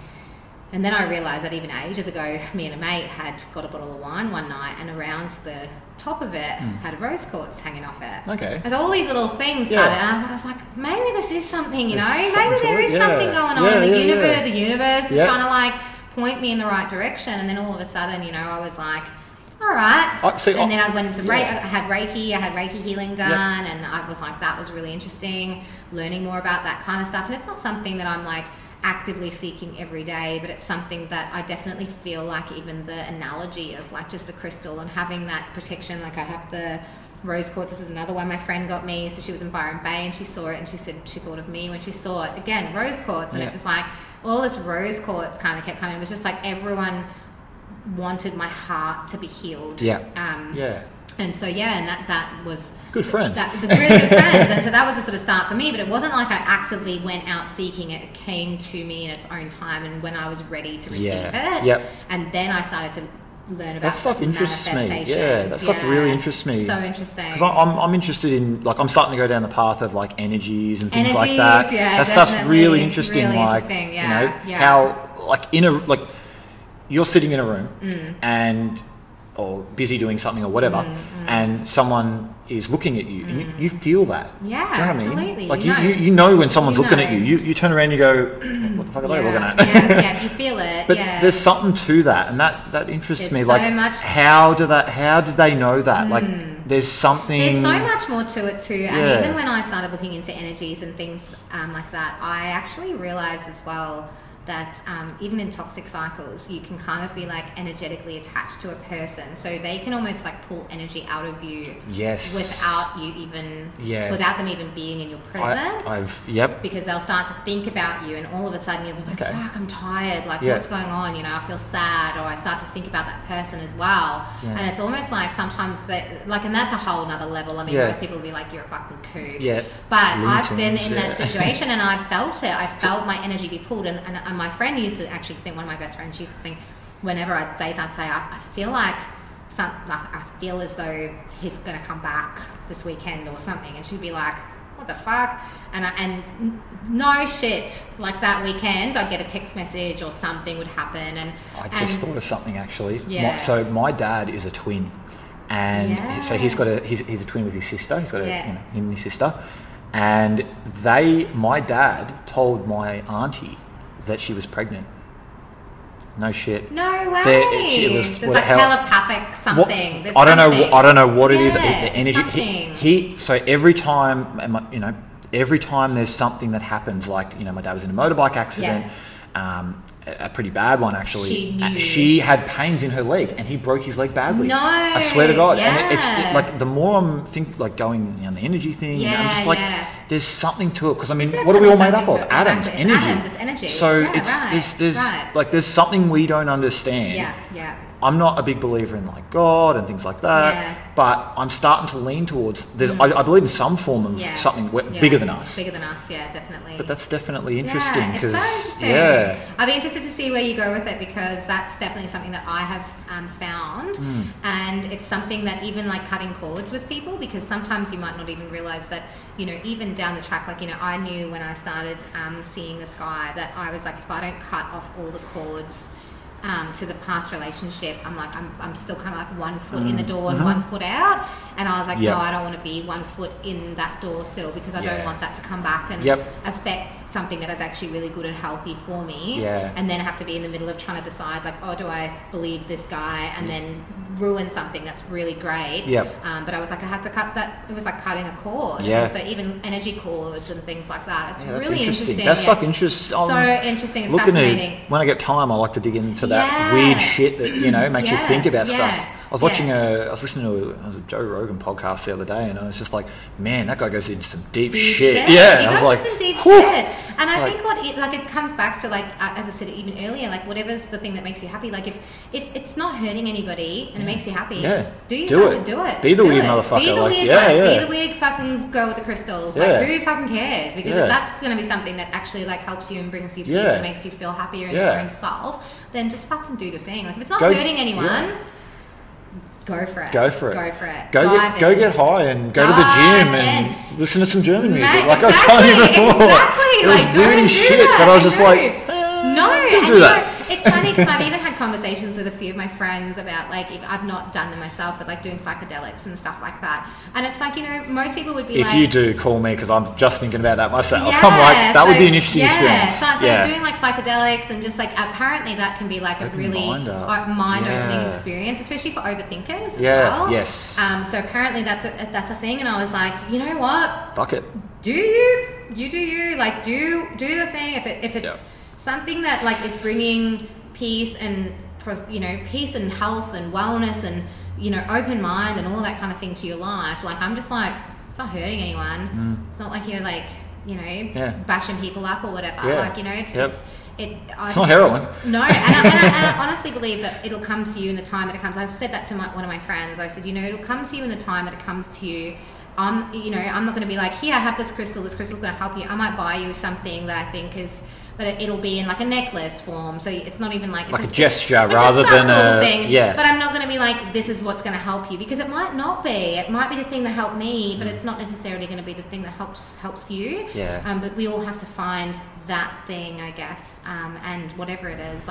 and then I realized that even ages ago, me and a mate had got a bottle of wine one night, and around the top of it had a rose quartz hanging off it. Okay. And so all these little things started, and I was like, maybe this is something, you know, something going on in the universe. Yeah. The universe is trying to like point me in the right direction. And then all of a sudden, you know, I was like, all right. Then I went into Reiki. I had Reiki healing done, and I was like, that was really interesting, learning more about that kind of stuff. And it's not something that I'm like actively seeking every day, but it's something that I definitely feel like, even the analogy of like just a crystal and having that protection, like I have the rose quartz. This is another one my friend got me. So she was in Byron Bay and she saw it, and she said she thought of me when she saw it. Again, rose quartz. And it was like all this rose quartz kind of kept coming. It was just like everyone wanted my heart to be healed. And so, and that was good friends. Really good friends. And so that was the sort of start for me, but it wasn't like I actively went out seeking it. It came to me in its own time, and when I was ready to receive it. Yep. And then I started to learn about that stuff. Interests me. Yeah, that stuff really interests me. So interesting. Because I'm interested in, like, I'm starting to go down the path of like energies and things like that. Yeah, that stuff's really interesting. Really interesting. Yeah. You know, how like you're sitting in a room and. Or busy doing something or whatever, and someone is looking at you, and you feel that. Yeah, do you know what I mean? Absolutely. Like you know when someone's looking at you. You turn around and you go, what the fuck are they looking at? You feel it. But there's something to that, and that interests me. Like, so much. How did they know that? Like, there's something. There's so much more to it too. And even when I started looking into energies and things like that, I actually realised as well that even in toxic cycles, you can kind of be like energetically attached to a person, so they can almost like pull energy out of you without them even being in your presence. Because they'll start to think about you, and all of a sudden you'll be like, fuck, I'm tired, like what's going on, you know, I feel sad, or I start to think about that person as well. And it's almost like sometimes that, like, and that's a whole nother level. I mean, most people will be like, you're a fucking kook, but I've been in that situation, and I've felt it. I felt my energy be pulled, and my friend used to actually think, one of my best friends used to think, whenever I'd say something, I'd say, I feel like I feel as though he's going to come back this weekend or something. And she'd be like, what the fuck? And no shit, like that weekend I'd get a text message or something would happen. And I just thought of something actually. Yeah. So my dad is a twin, and so he's a twin with his sister. He's got him and his sister. And my dad told my auntie that she was pregnant. No shit. No way. There's like telepathic something. I don't know what it is. The energy. So every time, you know, there's something that happens, like, you know, my dad was in a motorbike accident, a pretty bad one actually. She had pains in her leg, and he broke his leg badly. No. I swear to God. And it's like, the more I'm going on the energy thing, you know, I'm just like. There's something to it, because I mean, what are we all made up of? Atoms, exactly. It's energy. So there's something we don't understand. I'm not a big believer in like God and things like that, but I'm starting to lean towards. I believe in some form of something bigger than us. Bigger than us, definitely. But that's definitely interesting. Because I'd be interested to see where you go with it, because that's definitely something that I have found, and it's something that even like cutting cords with people, because sometimes you might not even realize that. You know, even down the track, like, you know, I knew when I started seeing this guy that I was like, if I don't cut off all the cords to the past relationship, I'm like, I'm still kind of like one foot in the door and one foot out. And I was like, no, I don't want to be one foot in that door still, because I don't want that to come back and affect something that is actually really good and healthy for me. And then have to be in the middle of trying to decide like, oh, do I believe this guy? And then ruin something that's really great. But I was like, I had to cut that. It was like cutting a cord. So even energy cords and things like that. It's really interesting. That's like interesting. So interesting. It's fascinating. When I get time, I like to dig into that weird shit that, you know, makes you think about stuff. I was watching I was listening to a Joe Rogan podcast the other day, and I was just like, man, that guy goes into some deep shit. And I was like, some deep shit. And I think it comes back to, like, as I said even earlier, like, whatever's the thing that makes you happy. Like, if it's not hurting anybody and it makes you happy, do it. Be the weird motherfucker. Be the weird fucking girl with the crystals. Like, who fucking cares? Because if that's going to be something that actually, like, helps you and brings you peace and makes you feel happier in your own self, then just fucking do the thing. Like, if it's not hurting anyone... Go for it. Go get high and go to the gym and listen to some German music. Like exactly, I was telling you before. Exactly. It was weird shit, but I was just don't do that. It's funny because I've even had conversations with a few of my friends about if I've not done them myself, but doing psychedelics and stuff like that. And it's most people would be if you do, call me because I'm just thinking about that myself. Yeah, I'm that would be an interesting experience. So doing psychedelics and just apparently that can be a really mind-opening experience, especially for overthinkers as well. Yes. So apparently that's a thing. And I was like, you know what? Fuck it. Do you? You do you. Do the thing if it's... Yep. Something that is bringing peace and peace and health and wellness and open mind and all that kind of thing to your life. I'm just it's not hurting anyone. Mm. It's not you're bashing people up or whatever. Yeah. It's not heroin. No, and I honestly believe that it'll come to you in the time that it comes. I said that to one of my friends. I said, it'll come to you in the time that it comes to you. I'm not going to be here, I have this crystal. This crystal's going to help you. I might buy you something that I think is. But it'll be in a necklace form, so it's not even a gesture rather than a thing. Yeah. But I'm not going to be this is what's going to help you, because it might not be. It might be the thing that helped me, but it's not necessarily going to be the thing that helps you. Yeah. But we all have to find that thing, I guess. And whatever it is,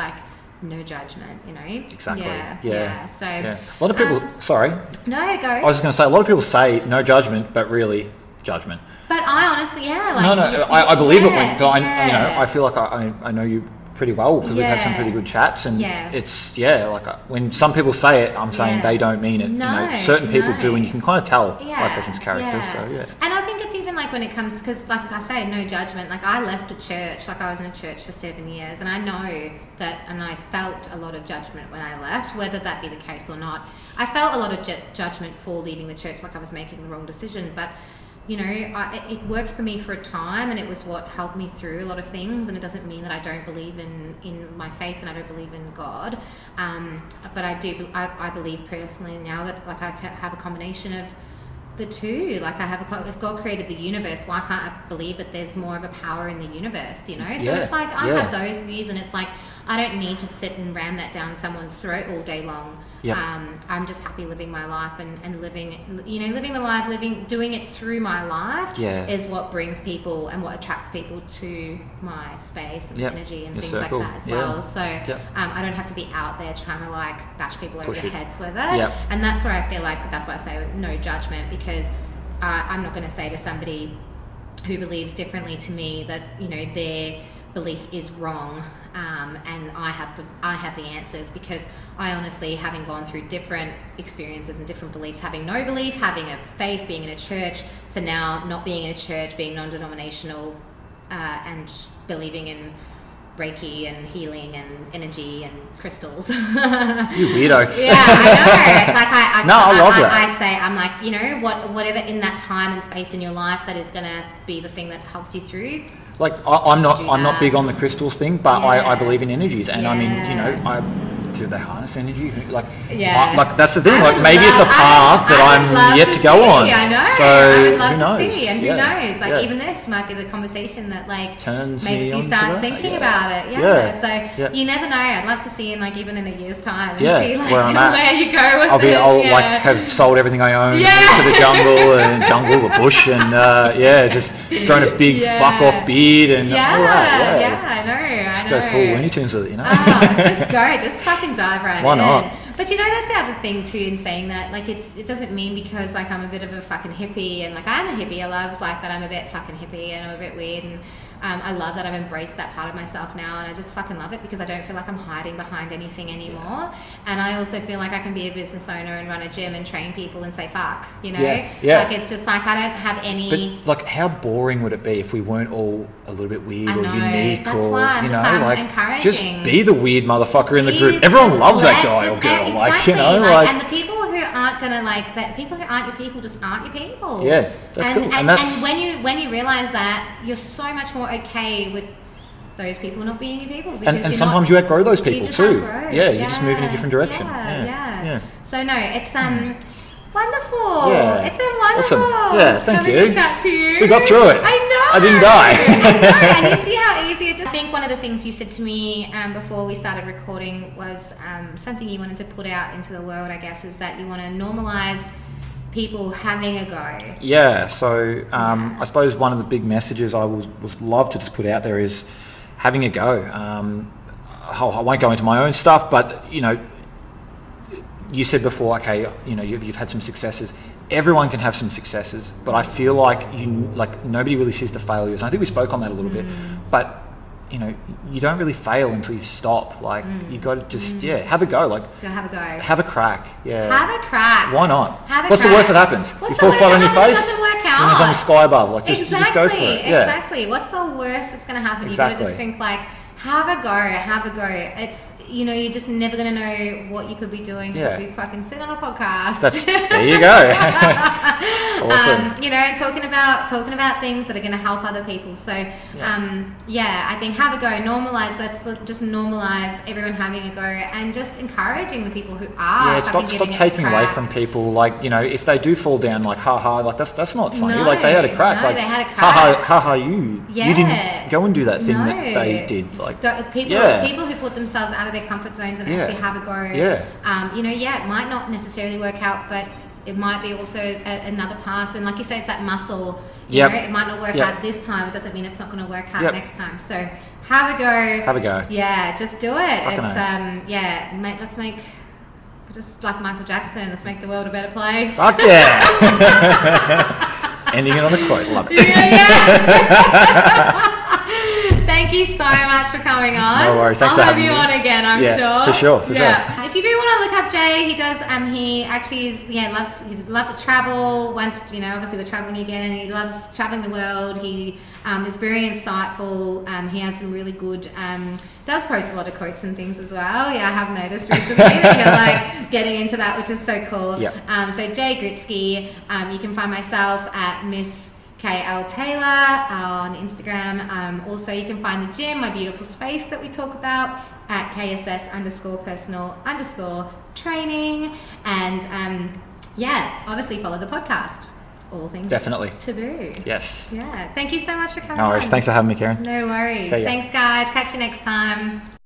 no judgment, Exactly. Yeah. So a lot of people. Sorry. No, go. I was just going to say a lot of people say no judgment, but really judgment. But I honestly, I believe it when I feel I know you pretty well because we've had some pretty good chats, and it's when some people say it, I'm saying they don't mean it. No, certain people do, and you can kind of tell by a person's character. Yeah. So and I think it's even when it comes because, I say, no judgment. I left a church, I was in a church for 7 years, and I know that, and I felt a lot of judgment when I left, whether that be the case or not. I felt a lot of judgment for leaving the church, I was making the wrong decision, but. It worked for me for a time, and it was what helped me through a lot of things. And it doesn't mean that I don't believe in my faith and I don't believe in God. But I do. I believe personally now that I have a combination of the two. I have. If God created the universe, why can't I believe that there's more of a power in the universe? So it's I have those views, and it's I don't need to sit and ram that down someone's throat all day long. Yep. I'm just happy living my life and doing it through my life is what brings people and what attracts people to my space and energy and things like that as well. So I don't have to be out there trying to bash people over their heads with it. Yep. And that's where I feel that's why I say no judgment, because I'm not going to say to somebody who believes differently to me that, their belief is wrong. And I have the answers, because I honestly, having gone through different experiences and different beliefs, having no belief, having a faith, being in a church, to now not being in a church, being non-denominational, and believing in Reiki and healing and energy and crystals. You weirdo. Yeah, I know. It's I love that. I say, I'm whatever in that time and space in your life that is going to be the thing that helps you through. I'm not big on the crystals thing, but I believe in energies, and do they harness energy? That's the thing. Maybe it's a path that I'm yet to go on. I know. So I would love to see, and who knows? Even this might be the conversation that makes you start thinking about it. Yeah. So you never know. I'd love to see in even in a year's time and see where you go with it. I'll have sold everything I own to the jungle, the bush, and just grown a big fuck off beard and all that. I know. Just go full Looney Tunes with it. Just fucking dive right in. Why not? But that's the other thing too, in saying that, it doesn't mean because I'm a bit of a fucking hippie and I'm a hippie. I love that I'm a bit fucking hippie and I'm a bit weird, and I love that I've embraced that part of myself now, and I just fucking love it because I don't feel I'm hiding behind anything anymore. And I also feel I can be a business owner and run a gym and train people and say fuck, it's just I don't have any. But how boring would it be if we weren't all a little bit weird or unique? That's why I'm encouraging. Just be the weird motherfucker in the group. Everyone loves that guy or girl. Exactly. And the people who aren't gonna that. People who aren't your people just aren't your people. Yeah, that's cool. And when you realise that, you're so much more okay with those people not being your people. And sometimes you outgrow those people too. You just move in a different direction. So no, it's Wonderful. Yeah. It's been wonderful. Awesome. Yeah, thank you. Having a chat to you. We got through it. I know. I didn't die. I know. And you see how easy it is. I think one of the things you said to me before we started recording was something you wanted to put out into the world, I guess, is that you want to normalise people having a go. Yeah. So I suppose one of the big messages I would love to just put out there is having a go. I won't go into my own stuff, but, you know, you said before, okay, you know, you've had some successes. Everyone can have some successes, but I feel like nobody really sees the failures. And I think we spoke on that a little bit, but you know, you don't really fail until you stop. Like you got to just have a go. Like have a go, have a crack. Yeah, have a crack. Why not? Have a What's crack. The worst that happens? You fall flat on your face. It doesn't work out. And it's on the sky above. Like just go for it. Yeah. Exactly. What's the worst that's going to happen? Exactly. You got to just think like, have a go. Have a go. It's. You know, you're just never going to know what you could be doing. Yeah. You could be fucking sitting on a podcast. There you go. Awesome. You know, talking about things that are going to help other people. So, I think have a go. Normalise. Let's just normalise everyone having a go and just encouraging the people who are. Yeah, stop taking away from people. Like, you know, if they do fall down, like, haha, like that's not funny. No, like, they had a crack. No, like, they had a crack. Haha, you. Yeah. You didn't go and do that thing that they did. Like, people who put themselves out of their comfort zones and actually have a go. It might not necessarily work out, but it might be also another path. And like you say, it's that muscle. You know, it might not work out this time. It doesn't mean it's not going to work out next time. So have a go. Have a go. Yeah, just do it. Let's make. Just like Michael Jackson, let's make the world a better place. Fuck yeah! Ending it on a quote. Love it. Yeah. Thank you so much for coming on. No worries. Thanks for having me. I'll have you on again, I'm sure. For sure. If you do want to look up Jay, he does. He actually is, loves to travel. Once, you know, obviously we're traveling again, and he loves traveling the world. He is very insightful. He has some really good. Does post a lot of quotes and things as well. Yeah, I have noticed recently that you're like getting into that, which is so cool. Yep. So Jay Gritsky. You can find myself at Miss KL Taylor on Instagram. Also, you can find the gym, my beautiful space that we talk about, at KSS underscore personal underscore training. And obviously follow the podcast. All things definitely taboo. Yes. Yeah. Thank you so much for coming. No worries. Thanks for having me, Karen. No worries. Thanks, guys. Catch you next time.